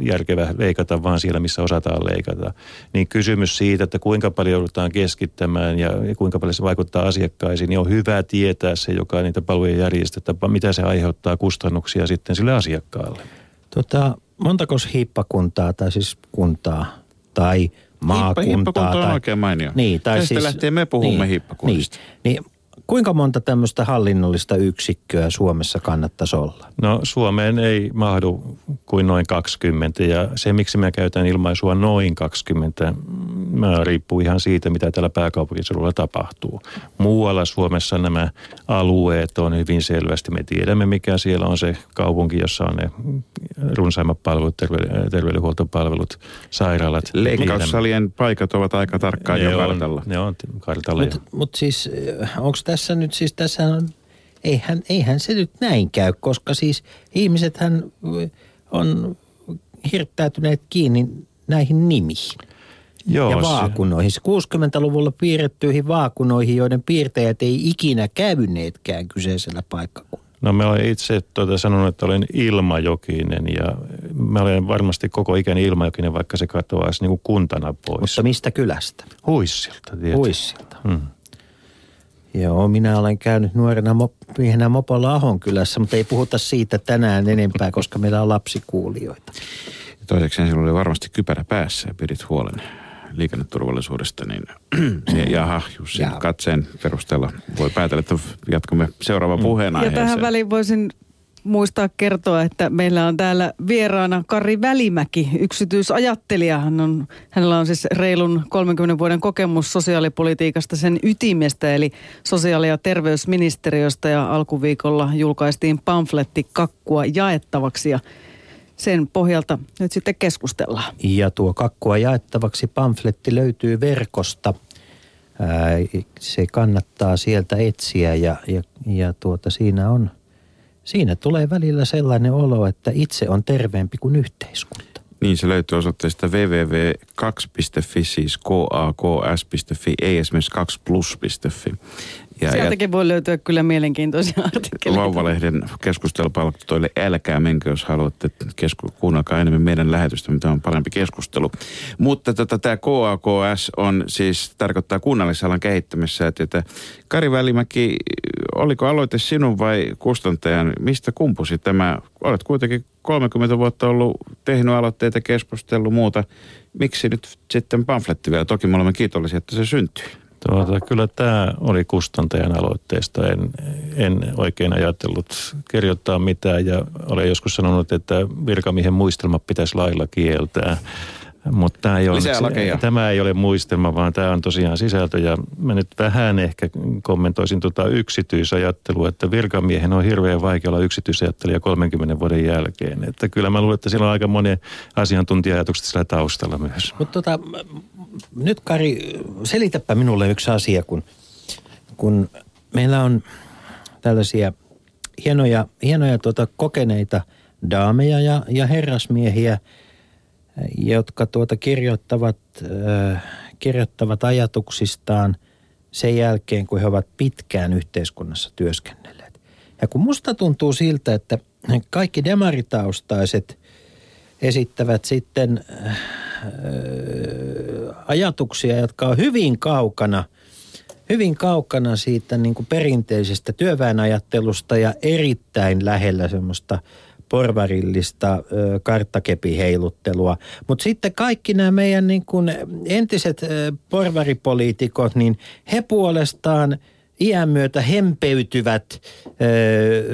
järkevää leikata vaan siellä, missä osataan leikata. Niin kysymys siitä, että kuinka paljon joudutaan keskittämään ja kuinka paljon se vaikuttaa asiakkaisiin, niin on hyvä tietää se, joka niitä palveluja järjestää, mitä se aiheuttaa kustannuksia sitten sille asiakkaalle. Tota, montako hiippakuntaa tai siis kuntaa tai maakuntaa? Hiippakunta on tai, oikein mainio. Niin, tai tästä siis, lähtien me puhumme niin, hiippakunnista. Niin, niin. Kuinka monta tämmöistä hallinnollista yksikköä Suomessa kannattaisi olla? No Suomeen ei mahdu kuin noin kaksikymmentä ja se miksi mä käytän ilmaisua noin kaksikymmentä mä riippuu ihan siitä mitä täällä pääkaupunkiseudulla tapahtuu. Muualla Suomessa nämä alueet on hyvin selvästi. Me tiedämme mikä siellä on se kaupunki, jossa on ne runsaimmat palvelut, terveyden, terveydenhuoltopalvelut, sairaalat. Leikkaussalien paikat ovat aika tarkkaan jo kartalla. Ne on kartalla. Mutta mut siis onko tässä nyt siis, tässä on, eihän, eihän se nyt näin käy, koska siis ihmisethän on hirttäytyneet kiinni näihin nimiin. Joo, ja vaakunoihin. kuusikymmentäluvulla piirrettyihin vaakunoihin, joiden piirtäjät ei ikinä käyneetkään kyseisellä paikkakunnalla. No mä olen itse tuota sanonut, että olen Ilmajokinen ja mä olen varmasti koko ikäni Ilmajokinen, vaikka se katoaisi niin kuin kuntana pois. Mutta mistä kylästä? Huissilta tietysti. Huissilta. Hmm. Joo, minä olen käynyt nuorena miehenä mopolla Ahon kylässä, mutta ei puhuta siitä tänään enempää, koska meillä on lapsikuulijoita. Ja toiseksi sinulla oli varmasti kypärä päässä ja pidit huolen liikenneturvallisuudesta, niin se, jaha, Jussi, ja. katseen perusteella voi päätellä, että jatkamme seuraava puheenaiheeseen. Ja tähän väliin voisin muistaa kertoa, että meillä on täällä vieraana Kari Välimäki, yksityisajattelija. Hän on, hänellä on siis reilun kolmenkymmenen vuoden kokemus sosiaalipolitiikasta sen ytimestä, eli sosiaali- ja terveysministeriöstä. Ja alkuviikolla julkaistiin pamfletti Kakkua jaettavaksi ja sen pohjalta nyt sitten keskustellaan. Ja tuo Kakkua jaettavaksi -pamfletti löytyy verkosta. Se kannattaa sieltä etsiä ja, ja, ja tuota, siinä on... Siinä tulee välillä sellainen olo, että itse on terveempi kuin yhteiskunta. Niin, se löytyy osoitteesta double-u double-u double-u piste kaksi piste f i, siis k a k s piste f i, ei esimerkiksi kaksi plus piste f i. Ja sieltäkin ja... voi löytyä kyllä mielenkiintoisia artikkeleita. Vauvalehden keskustelupalkintoille älkää menkö, jos haluatte kesku... kuunnelkaa enemmän meidän lähetystä, mitä on parempi keskustelu. Mutta tota, tämä K A K S on siis, tarkoittaa kunnallisalan kehittämisessä, että Kari Välimäki, oliko aloite sinun vai kustantajan? Mistä kumpusi tämä? Olet kuitenkin kolmekymmentä vuotta ollut, tehnyt aloitteita, keskustellut muuta. Miksi nyt sitten pamfletti vielä? Toki me olemme kiitollisia, että se syntyy. Tuota, kyllä tämä oli kustantajan aloitteesta. En, en oikein ajatellut kirjoittaa mitään ja olen joskus sanonut, että virkamiehen muistelma pitäisi lailla kieltää. Mutta tämä ei, ole, tämä ei ole muistelma, vaan tämä on tosiaan sisältö. Ja mä nyt vähän ehkä kommentoisin tuota yksityisajattelua, että virkamiehen on hirveän vaikea olla yksityisajattelija kolmenkymmenen vuoden jälkeen. Että kyllä mä luulen, että siellä on aika monen asiantuntija-ajatukset sillä taustalla myös. Mutta tota, nyt Kari, selitäpä minulle yksi asia, kun, kun meillä on tällaisia hienoja, hienoja tuota kokeneita daameja ja, ja herrasmiehiä, jotka tuota kirjoittavat, äh, kirjoittavat ajatuksistaan sen jälkeen, kun he ovat pitkään yhteiskunnassa työskennelleet. Ja kun musta tuntuu siltä, että kaikki demaritaustaiset esittävät sitten äh, ajatuksia, jotka on hyvin kaukana, hyvin kaukana siitä niin kuin perinteisestä työväenajattelusta ja erittäin lähellä semmoista porvarillista karttakepiheiluttelua. Mutta sitten kaikki nämä meidän niin kun entiset porvaripoliitikot, niin he puolestaan iän myötä hempeytyvät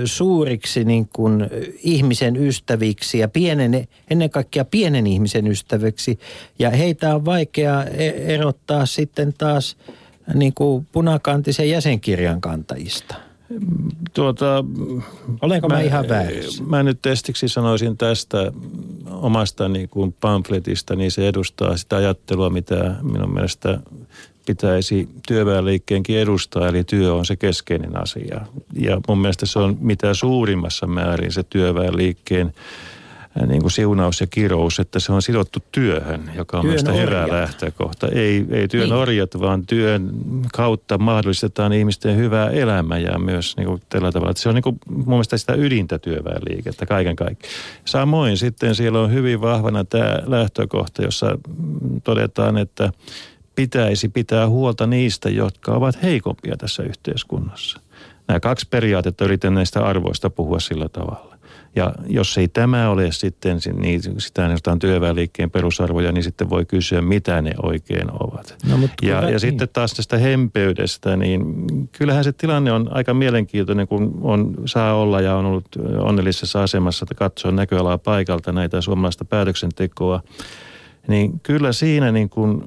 suuriksi niin kun ihmisen ystäviksi ja pienen, ennen kaikkea pienen ihmisen ystäviksi. Ja heitä on vaikea erottaa sitten taas niin kun punakantisen jäsenkirjan kantajista. Tuota, Olenko mä, mä ihan väärässä? Mä nyt testiksi sanoisin tästä omasta niin kuin pamfletista, niin se edustaa sitä ajattelua, mitä minun mielestä pitäisi työväenliikkeenkin edustaa, eli työ on se keskeinen asia. Ja mun mielestä se on mitä suurimmassa määrin se työväenliikkeen niin kuin siunaus ja kirous, että se on sidottu työhön, joka on meistä herää lähtökohta. Ei, ei työn niin. orjat, vaan työn kautta mahdollistetaan ihmisten hyvää elämää ja myös niin kuin tällä tavalla. Että se on niin kuin mun mielestä sitä ydintä työväenliikettä kaiken kaikkiaan. Samoin sitten siellä on hyvin vahvana tämä lähtökohta, jossa todetaan, että pitäisi pitää huolta niistä, jotka ovat heikompia tässä yhteiskunnassa. Nämä kaksi periaatetta yritän näistä arvoista puhua sillä tavalla. Ja jos ei tämä ole sitten niin sitä työväenliikkeen perusarvoja, niin sitten voi kysyä, mitä ne oikein ovat. No, ja ja niin. sitten taas tästä hempeydestä, niin kyllähän se tilanne on aika mielenkiintoinen, kun on, saa olla ja on ollut onnellisessa asemassa, että katsoo näköalaa paikalta näitä suomalaista päätöksentekoa. Niin kyllä siinä niin kuin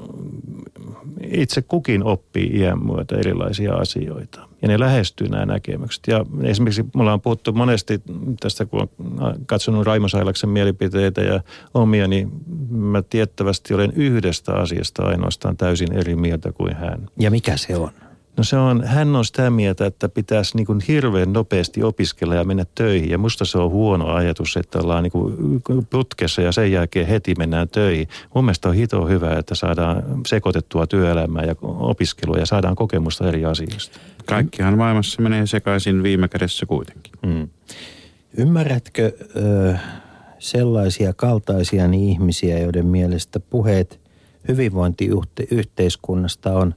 itse kukin oppii iän myötä erilaisia asioita. Ja ne lähestyy nämä näkemykset. Ja esimerkiksi mulla on puhuttu monesti tästä, kun olen katsonut Raimo Sailaksen mielipiteitä ja omia, niin mä tiettävästi olen yhdestä asiasta ainoastaan täysin eri mieltä kuin hän. Ja mikä se on? No se on, hän on sitä mieltä, että pitäisi niin kuin hirveän nopeasti opiskella ja mennä töihin. Ja musta se on huono ajatus, että ollaan niin kuin putkessa ja sen jälkeen heti mennään töihin. Mun mielestä on hito hyvä, että saadaan sekoitettua työelämää ja opiskelua ja saadaan kokemusta eri asioista. Kaikkihan maailmassa menee sekaisin viime kädessä kuitenkin. Mm. Ymmärrätkö ö, sellaisia kaltaisia niin ihmisiä, joiden mielestä puheet hyvinvointiyhteiskunnasta on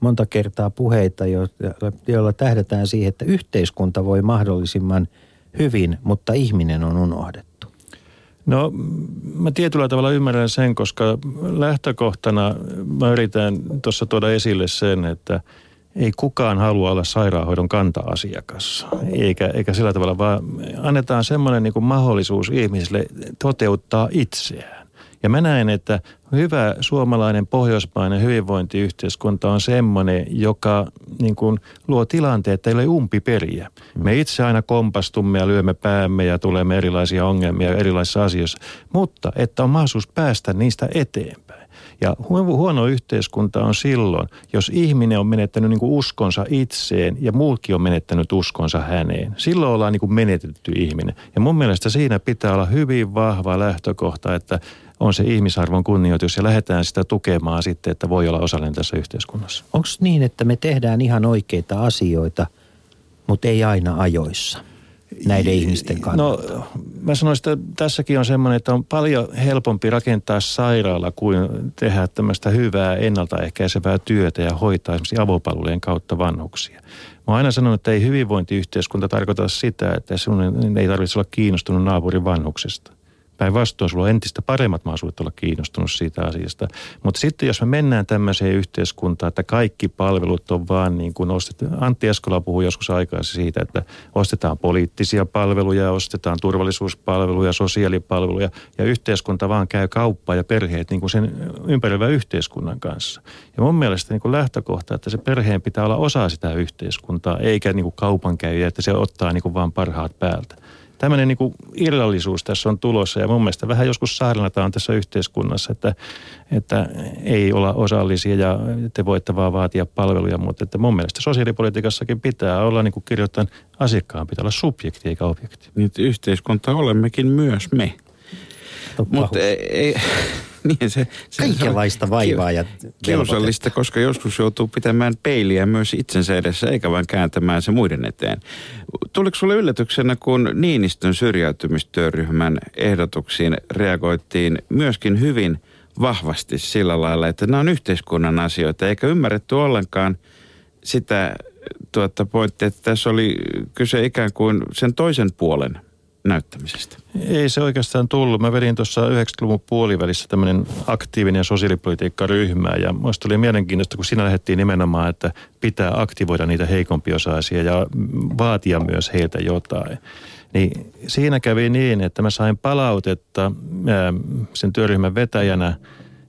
monta kertaa puheita, joilla tähdätään siihen, että yhteiskunta voi mahdollisimman hyvin, mutta ihminen on unohdettu. No, mä tietyllä tavalla ymmärrän sen, koska lähtökohtana mä yritän tuossa tuoda esille sen, että ei kukaan halua olla sairaanhoidon kanta-asiakas, eikä, eikä sillä tavalla, vaan annetaan semmoinen niin kuin mahdollisuus ihmisille toteuttaa itseään. Ja mä näen, että hyvä suomalainen pohjoismainen hyvinvointiyhteiskunta on semmoinen, joka niin kuin luo tilanteet, että ei ole umpiperiä. Me itse aina kompastumme ja lyömme päämme ja tulemme erilaisia ongelmia erilaisissa asioissa, mutta että on mahdollisuus päästä niistä eteenpäin. Ja huono yhteiskunta on silloin, jos ihminen on menettänyt niin kuin uskonsa itseen ja muutkin on menettänyt uskonsa häneen. Silloin ollaan niin kuin menetetty ihminen. Ja mun mielestä siinä pitää olla hyvin vahva lähtökohta, että on se ihmisarvon kunnioitus ja lähdetään sitä tukemaan sitten, että voi olla osallinen tässä yhteiskunnassa. Onko niin, että me tehdään ihan oikeita asioita, mutta ei aina ajoissa näiden ihmisten kannalta? No, mä sanoisin, että tässäkin on semmoinen, että on paljon helpompi rakentaa sairaala kuin tehdä tämmöistä hyvää ennaltaehkäisevää työtä ja hoitaa esimerkiksi avopalvelujen kautta vanhuksia. Mä oon aina sanonut, että ei hyvinvointiyhteiskunta tarkoita sitä, että sinun ei tarvitse olla kiinnostunut naapurin vanhuksesta. Päinvastoin, sulla on entistä paremmat mahdollisuudet olla kiinnostunut siitä asiasta. Mutta sitten jos me mennään tämmöiseen yhteiskuntaan, että kaikki palvelut on vaan niin kuin ostetaan. Antti Eskola puhui joskus aikaa siitä, että ostetaan poliittisia palveluja, ostetaan turvallisuuspalveluja, sosiaalipalveluja. Ja yhteiskunta vaan käy kauppaa ja perheet niin kuin sen ympäröivän yhteiskunnan kanssa. Ja mun mielestä niin kuin lähtökohta, että se perheen pitää olla osa sitä yhteiskuntaa, eikä niin kuin kaupankäyjä, että se ottaa niin kuin vaan parhaat päältä. Tämmöinen niin kuin irrallisuus tässä on tulossa ja mun mielestä vähän joskus saarnataan tässä yhteiskunnassa, että, että ei olla osallisia ja te voitte vaan vaatia palveluja, mutta että mun mielestä sosiaalipolitiikassakin pitää olla, niin kuin kirjoittain, asiakkaan pitää olla subjekti eikä objekti. Nyt yhteiskunta olemmekin myös me. Mutta ei... Niin se, se kaikenlaista vaivaa ja kiusallista, koska joskus joutuu pitämään peiliä myös itsensä edessä, eikä vain kääntämään se muiden eteen. Tuliko sulle yllätyksenä, kun Niinistön syrjäytymistyöryhmän ehdotuksiin reagoittiin myöskin hyvin vahvasti sillä lailla, että nämä on yhteiskunnan asioita, eikä ymmärretty ollenkaan sitä tuota pointtia, että tässä oli kyse ikään kuin sen toisen puolen näyttämisestä? Ei se oikeastaan tullut. Mä vedin tuossa yhdeksänkymmentäluvun puolivälissä tämmöinen aktiivinen sosiaalipolitiikkaryhmä ja musta oli mielenkiintoista, kun siinä lähdettiin nimenomaan, että pitää aktivoida niitä heikompiosaisia ja vaatia myös heiltä jotain. Niin siinä kävi niin, että mä sain palautetta sen työryhmän vetäjänä,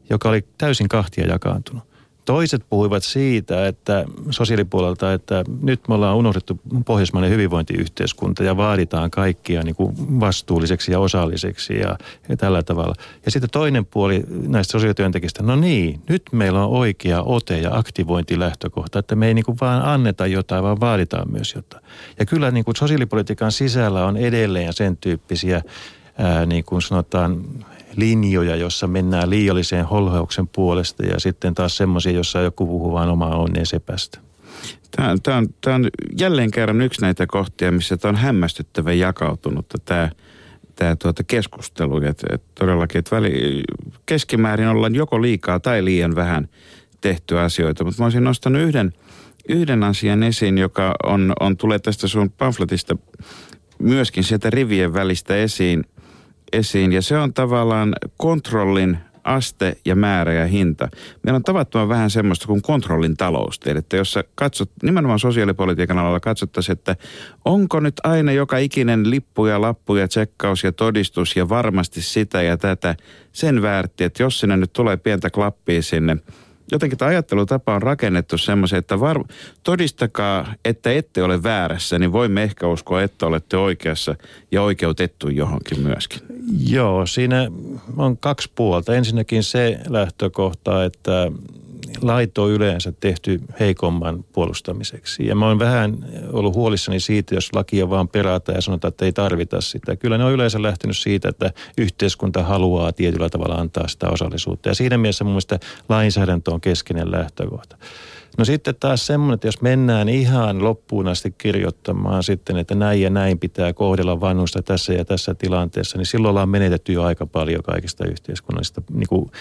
joka oli täysin kahtia jakaantunut. Toiset puhuivat siitä, että sosiaalipuolelta, että nyt me ollaan unohdettu pohjoismainen hyvinvointiyhteiskunta ja vaaditaan kaikkia niin kuin vastuulliseksi ja osalliseksi ja, ja tällä tavalla. Ja sitten toinen puoli näistä sosiaalityöntekistä, no niin, nyt meillä on oikea ote ja aktivointilähtökohta, että me ei niin kuin vaan anneta jotain, vaan vaaditaan myös jotain. Ja kyllä niin kuin sosiaalipolitiikan sisällä on edelleen sen tyyppisiä ää, niin kuin sanotaan linjoja, jossa mennään liialliseen holhouksen puolesta ja sitten taas semmoisia, jossa joku puhuu vaan omaa onneen sepästä. Tämä, tämä, on, tämä on jälleen kerran yksi näitä kohtia, missä tämä on hämmästyttävän jakautunutta tämä, tämä tuota keskustelu. Että, että todellakin, että väli, keskimäärin ollaan joko liikaa tai liian vähän tehty asioita, mutta mä olisin nostanut yhden, yhden asian esiin, joka on, on tulee tästä sun pamfletista myöskin sieltä rivien välistä esiin, esiin, ja se on tavallaan kontrollin aste ja määrä ja hinta. Meillä on tavattoman vähän semmoista kuin kontrollin taloustiedettä, jossa katsot, nimenomaan sosiaalipolitiikan alalla katsottaisiin, että onko nyt aina joka ikinen lippu ja lappu ja tsekkaus ja todistus ja varmasti sitä ja tätä sen väärti, että jos sinne nyt tulee pientä klappia sinne, jotenkin tämä ajattelutapa on rakennettu semmoisen, että var... todistakaa, että ette ole väärässä, niin voimme ehkä uskoa, että olette oikeassa ja oikeutettu johonkin myöskin. Joo, siinä on kaksi puolta. Ensinnäkin se lähtökohta, että lait on yleensä tehty heikomman puolustamiseksi. Ja mä oon vähän ollut huolissani siitä, jos lakia vaan pelata ja sanotaan, että ei tarvita sitä. Kyllä ne on yleensä lähtenyt siitä, että yhteiskunta haluaa tietyllä tavalla antaa sitä osallisuutta. Ja siinä mielessä mun mielestä lainsäädäntö on keskeinen lähtökohta. No sitten taas semmoinen, että jos mennään ihan loppuun asti kirjoittamaan sitten, että näin ja näin pitää kohdella vanhusta tässä ja tässä tilanteessa, niin silloin ollaan menetetty jo aika paljon kaikista yhteiskunnallisista niin kuin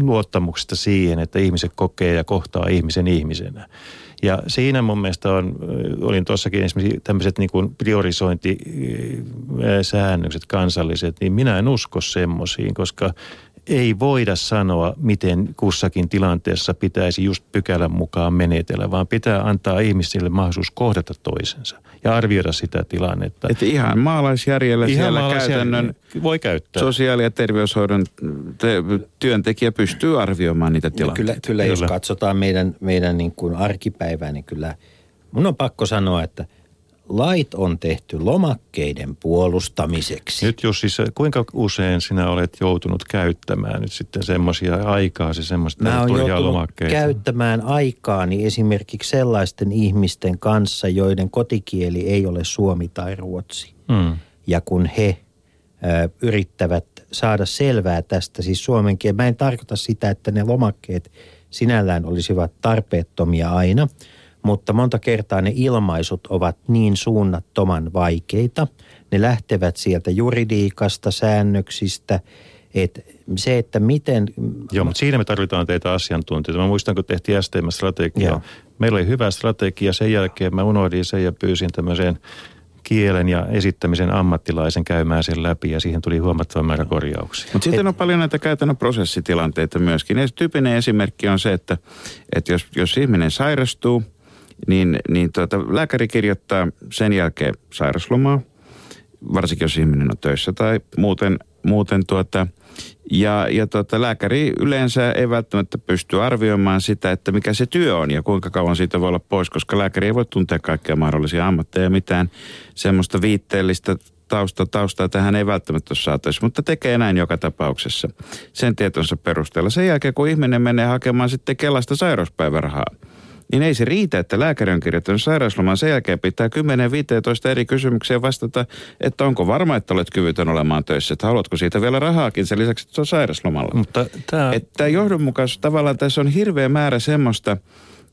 luottamuksista siihen, että ihmiset kokee ja kohtaa ihmisen ihmisenä. Ja siinä mun mielestä on, olin tuossakin esimerkiksi tämmöiset niin kuin priorisointisäännökset kansalliset, niin minä en usko semmoisiin, koska ei voida sanoa, miten kussakin tilanteessa pitäisi just pykälän mukaan menetellä, vaan pitää antaa ihmisille mahdollisuus kohdata toisensa ja arvioida sitä tilannetta. Että ihan maalaisjärjellä ihan siellä maalaisjärjellä käytännön voi käyttää. Sosiaali- ja terveyshoidon te- työntekijä pystyy arvioimaan niitä tilanteita. Kyllä, kyllä, jos katsotaan meidän, meidän niin kuin arkipäivää, niin kyllä mun on pakko sanoa, että lait on tehty lomakkeiden puolustamiseksi. Nyt jos siis, kuinka usein sinä olet joutunut käyttämään nyt sitten semmoisia aikaa, se semmoista turjaa lomakkeita? Mä oon joutunut käyttämään aikaani esimerkiksi sellaisten ihmisten kanssa, joiden kotikieli ei ole suomi tai ruotsi. Mm. Ja kun he ö, yrittävät saada selvää tästä, siis suomen kieli, mä en tarkoita sitä, että ne lomakkeet sinällään olisivat tarpeettomia aina, mutta monta kertaa ne ilmaisut ovat niin suunnattoman vaikeita. Ne lähtevät sieltä juridiikasta, säännöksistä. Että se, että miten... Joo, mutta siinä me tarvitaan teitä asiantuntijoita. Mä muistan, kun tehtiin S T M-strategiaa. Meillä oli hyvä strategia. Sen jälkeen mä unohdin sen ja pyysin tämmöiseen kielen ja esittämisen ammattilaisen käymään sen läpi, ja siihen tuli huomattava määrä korjauksia. Mutta sitten on paljon näitä käytännön prosessitilanteita myöskin. Tyypinen esimerkki on se, että, että jos, jos ihminen sairastuu, niin, niin tuota, lääkäri kirjoittaa sen jälkeen sairauslomaa, varsinkin jos ihminen on töissä tai muuten, muuten tuota, ja, ja tuota, lääkäri yleensä ei välttämättä pysty arvioimaan sitä, että mikä se työ on ja kuinka kauan siitä voi olla pois, koska lääkäri ei voi tuntea kaikkia mahdollisia ammatteja, mitään semmoista viitteellistä tausta, taustaa tähän ei välttämättä saataisi, mutta tekee näin joka tapauksessa sen tietonsa perusteella. Sen jälkeen, kun ihminen menee hakemaan sitten Kelasta sairauspäivärahaa, niin ei se riitä, että lääkäri on kirjoittanut sairausloman. Sen jälkeen pitää kymmenen viisitoista eri kysymykseen vastata, että onko varma, että olet kyvytön olemaan töissä, että haluatko siitä vielä rahaakin sen lisäksi, että se on sairauslomalla. Mutta tämä... Että johdonmukaisuus tavallaan tässä on hirveä määrä semmoista,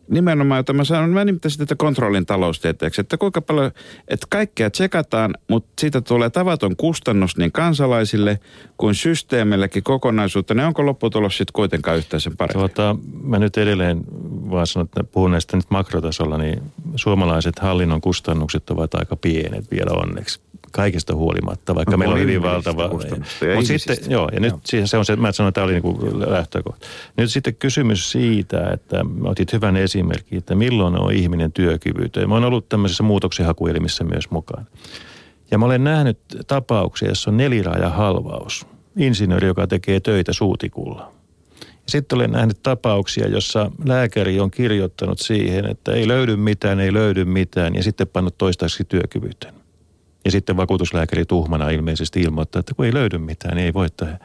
nimenomaan, jota mä sanon, mä nimittäin sitä, että kontrollin taloustieteeksi, että kuinka paljon, että kaikkea tsekataan, mutta siitä tulee tavaton kustannus niin kansalaisille kuin systeemillekin kokonaisuutta. Ne onko lopputulos sitten kuitenkaan yhtään sen parempi? Tuota, mä nyt edelleen vaan sanon, että puhun näistä nyt makrotasolla, niin suomalaiset hallinnon kustannukset ovat aika pienet vielä onneksi. Kaikesta huolimatta, vaikka no, meillä on hyvin valtava... Mutta sitten, joo, ja nyt joo. Se on se, mä sanoin, että tämä oli niin lähtökohta. Nyt sitten kysymys siitä, että otit hyvän esimerkin, että milloin on ihminen työkyvytön. Mä oon ollut tämmöisessä muutoksenhakuelimissä myös mukaan. Ja mä olen nähnyt tapauksia, jossa on neliraajahalvaus. Insinööri, joka tekee töitä suutikulla. Sitten olen nähnyt tapauksia, jossa lääkäri on kirjoittanut siihen, että ei löydy mitään, ei löydy mitään, ja sitten pannut toistaiseksi työkyvytön. Ja sitten vakuutuslääkäri tuhmana ilmeisesti ilmoittaa, että kun ei löydy mitään, niin ei voi tehdä.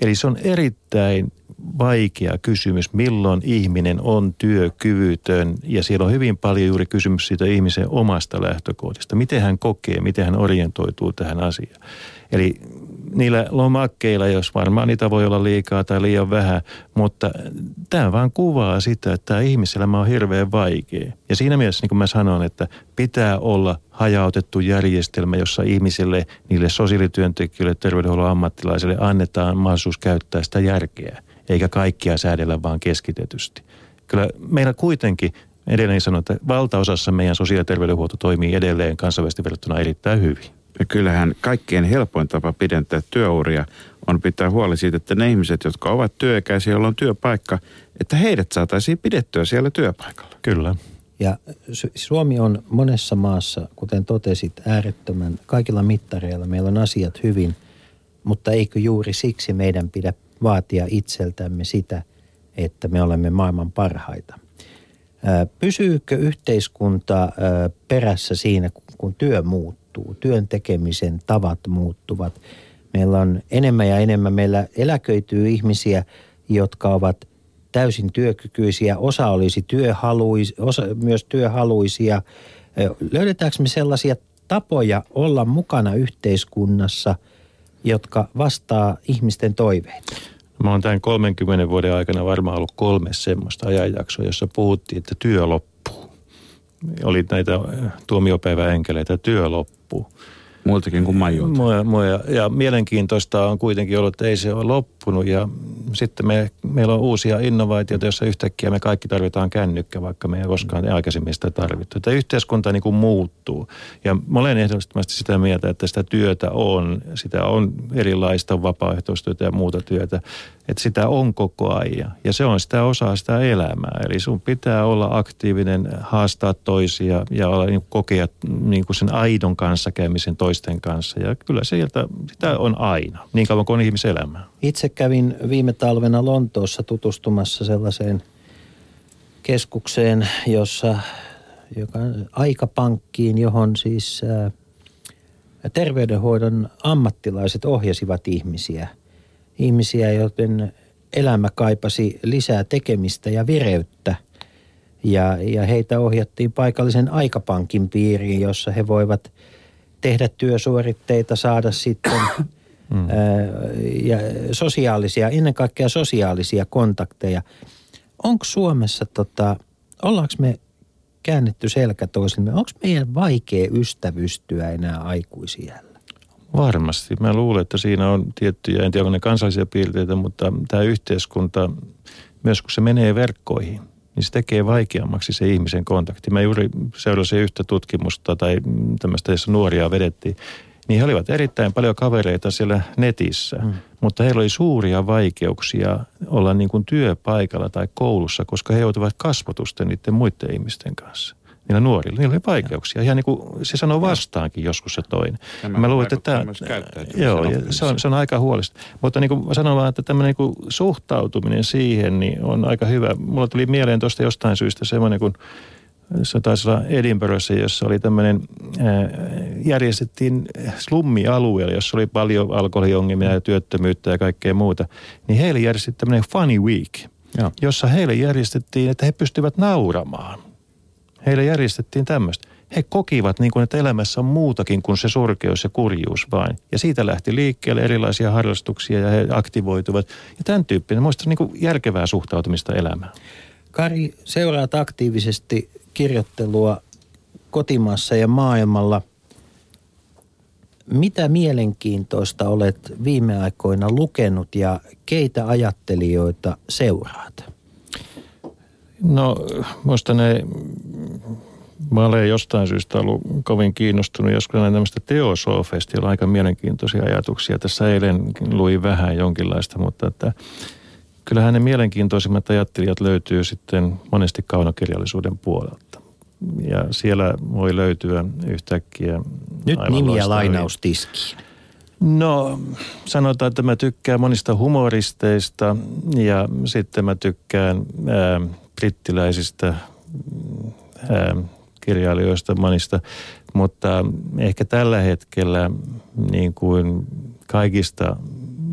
Eli se on erittäin vaikea kysymys, milloin ihminen on työkyvytön. Ja siellä on hyvin paljon juuri kysymys siitä ihmisen omasta lähtökohdista. Miten hän kokee, miten hän orientoituu tähän asiaan. Eli niillä lomakkeilla, jos varmaan niitä voi olla liikaa tai liian vähän, mutta tämä vaan kuvaa sitä, että tämä ihmiselämä on hirveän vaikea. Ja siinä mielessä, niin kuin mä sanon, että pitää olla hajautettu järjestelmä, jossa ihmisille, niille sosiaalityöntekijöille, terveydenhuollon ammattilaisille annetaan mahdollisuus käyttää sitä järkeä, eikä kaikkia säädellä vaan keskitetysti. Kyllä meillä kuitenkin, edelleen sanon, että valtaosassa meidän sosiaali- ja terveydenhuolto toimii edelleen kansainvälisesti verrattuna erittäin hyvin. Ja kyllähän kaikkein helpoin tapa pidentää työuria on pitää huoli siitä, että ne ihmiset, jotka ovat työikäisiä, joilla on työpaikka, että heidät saataisiin pidettyä siellä työpaikalla. Kyllä. Ja Suomi on monessa maassa, kuten totesit, äärettömän, kaikilla mittareilla meillä on asiat hyvin, mutta eikö juuri siksi meidän pidä vaatia itseltämme sitä, että me olemme maailman parhaita? Pysyykö yhteiskunta perässä siinä, kun työ muuttuu, työn tekemisen tavat muuttuvat? Meillä on enemmän ja enemmän, meillä eläköityy ihmisiä, jotka ovat täysin työkykyisiä, osa olisi työhaluis, osa myös työhaluisia. Löydetäänkö me sellaisia tapoja olla mukana yhteiskunnassa, jotka vastaa ihmisten toiveita? Mä oon tämän kolmenkymmenen vuoden aikana varmaan ollut kolme semmoista ajanjaksoa, jossa puhuttiin, että työ loppuu. Oli näitä tuomiopäiväenkeleitä, työ loppuu. Muiltakin kuin majulta. Ja, ja mielenkiintoista on kuitenkin ollut, että ei se ole loppunut. Ja sitten me, meillä on uusia innovaatioita, joissa yhtäkkiä me kaikki tarvitaan kännykkä, vaikka me ei koskaan aikaisemmin sitä tarvittu. Tämä yhteiskunta niin kuin muuttuu. Ja mä olen ehdottomasti sitä mieltä, että sitä työtä on. Sitä on erilaista vapaaehtoistyötä ja muuta työtä. Että sitä on koko ajan. Ja se on sitä osaa sitä elämää. Eli sun pitää olla aktiivinen, haastaa toisia ja olla, niin kuin kokea niin kuin sen aidon kanssakäymisen toisiaan. Kanssa. Ja kyllä sieltä, sitä on aina, niin kauan kuin on ihmiselämää. Itse kävin viime talvena Lontoossa tutustumassa sellaiseen keskukseen, jossa, joka aikapankkiin, johon siis ä, terveydenhoidon ammattilaiset ohjasivat ihmisiä. Ihmisiä, joten elämä kaipasi lisää tekemistä ja vireyttä. Ja, ja heitä ohjattiin paikallisen aikapankin piiriin, jossa he voivat tehdä työsuoritteita, saada sitten mm. ää, ja sosiaalisia, ennen kaikkea sosiaalisia kontakteja. Onko Suomessa, tota, ollaanko me käännetty selkä toisille? Onko meidän vaikea ystävystyä enää aikuisijällä? Varmasti. Mä luulen, että siinä on tiettyjä, en tiedä onko ne kansallisia piirteitä, mutta tämä yhteiskunta, myös kun se menee verkkoihin, niin se tekee vaikeammaksi se ihmisen kontakti. Mä juuri seurasin yhtä tutkimusta tai tämmöistä, jossa nuoria vedettiin. Niin he olivat erittäin paljon kavereita siellä netissä, mm. mutta heillä oli suuria vaikeuksia olla niin kuin työpaikalla tai koulussa, koska he joutuivat kasvotusten niiden muiden ihmisten kanssa. Niillä nuorilla, niillä oli vaikeuksia. Ihan niin kuin se sanoo vastaankin joskus se toinen. Tämä mä luulen, että tämä, joo, se, on, se on aika huolesta. Mutta niin kuin sanon vaan, että tämmöinen niin kuin suhtautuminen siihen niin on aika hyvä. Mulla tuli mieleen tuosta jostain syystä semmoinen, kun se taisi olla Edinburghissa, jossa oli tämmöinen, järjestettiin slummialueella, jossa oli paljon alkoholiongelmia ja työttömyyttä ja kaikkea muuta. Niin heille järjestettiin tämmöinen funny week, joo. Jossa heille järjestettiin, että he pystyvät nauramaan. Heille järjestettiin tämmöistä. He kokivat niin kuin, että elämässä on muutakin kuin se surkeus ja kurjuus vain. Ja siitä lähti liikkeelle erilaisia harrastuksia ja he aktivoituvat. Ja tämän tyyppinen, muistan niin kuin järkevää suhtautumista elämään. Kari, seuraat aktiivisesti kirjoittelua kotimaassa ja maailmalla. Mitä mielenkiintoista olet viime aikoina lukenut ja keitä ajattelijoita seuraat? No, musta ne, mä olen jostain syystä ollut kovin kiinnostunut joskus näin tämmöistä teosofeista, jolla on aika mielenkiintoisia ajatuksia. Tässä eilen luin vähän jonkinlaista, mutta että kyllähän ne mielenkiintoisimmat ajattelijat löytyy sitten monesti kaunokirjallisuuden puolelta. Ja siellä voi löytyä yhtäkkiä. Nyt nimiä lainaustiskiin. No, sanotaan, että mä tykkään monista humoristeista ja sitten mä tykkään ää, brittiläisistä ää, kirjailijoista monista, mutta ehkä tällä hetkellä niin kuin kaikista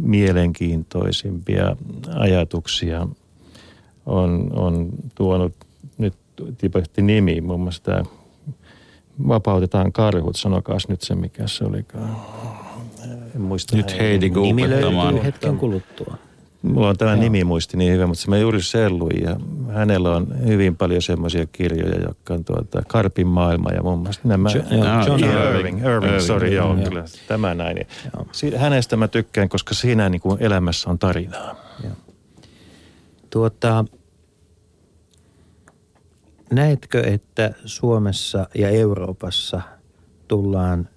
mielenkiintoisimpia ajatuksia on, on tuonut nyt tipahti nimi, muun muassa tämä Vapautetaan karhut, sanokaas nyt se mikä se olikaan. En muista. Nyt Heidi googlettamaan. Hetken kuluttua. Mulla on tämä Joo. nimimuisti niin hyvä, mutta se mä juuri selluin ja hänellä on hyvin paljon semmoisia kirjoja, jotka on tuota Karpin maailma ja muun muassa nämä. Jo, John Irving, Irving, sorry, joo, kyllä, tämä näin. Si- hänestä mä tykkään, koska siinä niin kuin elämässä on tarinaa. Joo. Tuota, näetkö, että Suomessa ja Euroopassa tullaan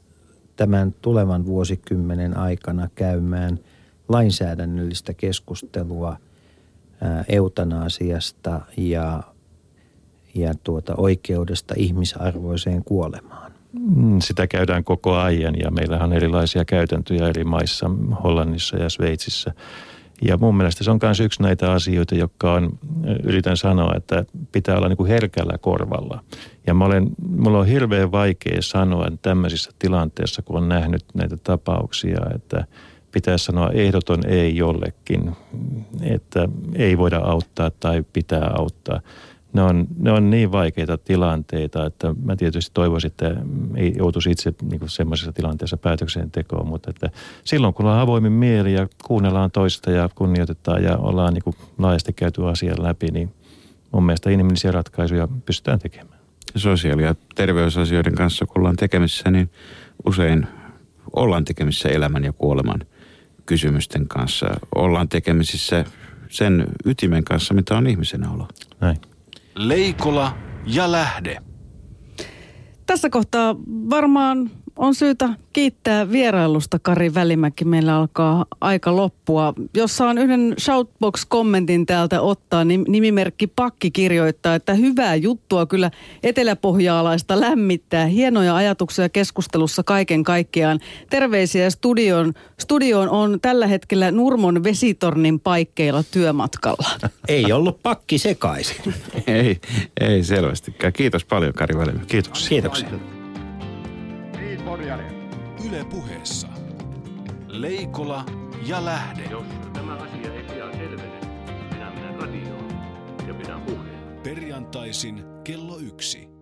tämän tulevan vuosikymmenen aikana käymään lainsäädännöllistä keskustelua ää, eutanasiasta ja, ja tuota oikeudesta ihmisarvoiseen kuolemaan? Sitä käydään koko ajan ja meillähän on erilaisia käytäntöjä eri maissa, Hollannissa ja Sveitsissä. Ja mun mielestä se on myös yksi näitä asioita, jotka on, yritän sanoa, että pitää olla niin kuin herkällä korvalla. Ja mä olen, mulla on hirveän vaikea sanoa tämmöisissä tilanteissa, kun on nähnyt näitä tapauksia, että pitäisi sanoa ehdoton ei jollekin, että ei voida auttaa tai pitää auttaa. Ne on, ne on niin vaikeita tilanteita, että mä tietysti toivoisin, että ei joutuisi itse niin kuin semmoisessa tilanteessa päätöksentekoon, mutta että silloin kun ollaan avoimin mieli ja kuunnellaan toista ja kunnioitetaan ja ollaan niin kuin laajasti käyty asian läpi, niin mun mielestä inhimillisiä ratkaisuja pystytään tekemään. Sosiaali- ja terveysasioiden kanssa kun ollaan tekemissä, niin usein ollaan tekemisissä elämän ja kuoleman kysymysten kanssa. Ollaan tekemisissä sen ytimen kanssa, mitä on ihmisenä olo. Näin. Leikola ja Lähde. Tässä kohtaa varmaan on syytä kiittää vierailusta, Kari Välimäki. Meillä alkaa aika loppua. Jos saan yhden Shoutbox-kommentin täältä ottaa, niin nimimerkki Pakki kirjoittaa, että hyvää juttua kyllä eteläpohjaalaista lämmittää. Hienoja ajatuksia keskustelussa kaiken kaikkiaan. Terveisiä studioon. Studioon on tällä hetkellä Nurmon vesitornin paikkeilla työmatkalla. Ei ollut Pakki sekaisin. ei, ei selvästikään. Kiitos paljon, Kari Välimäki. Kiitoksia. Kiitoksia. Yle Puheessa. Leikola ja Lähde. Jos tämä asia ei pian selvene, minä menen radioon ja pidän puheen. Perjantaisin kello yksi.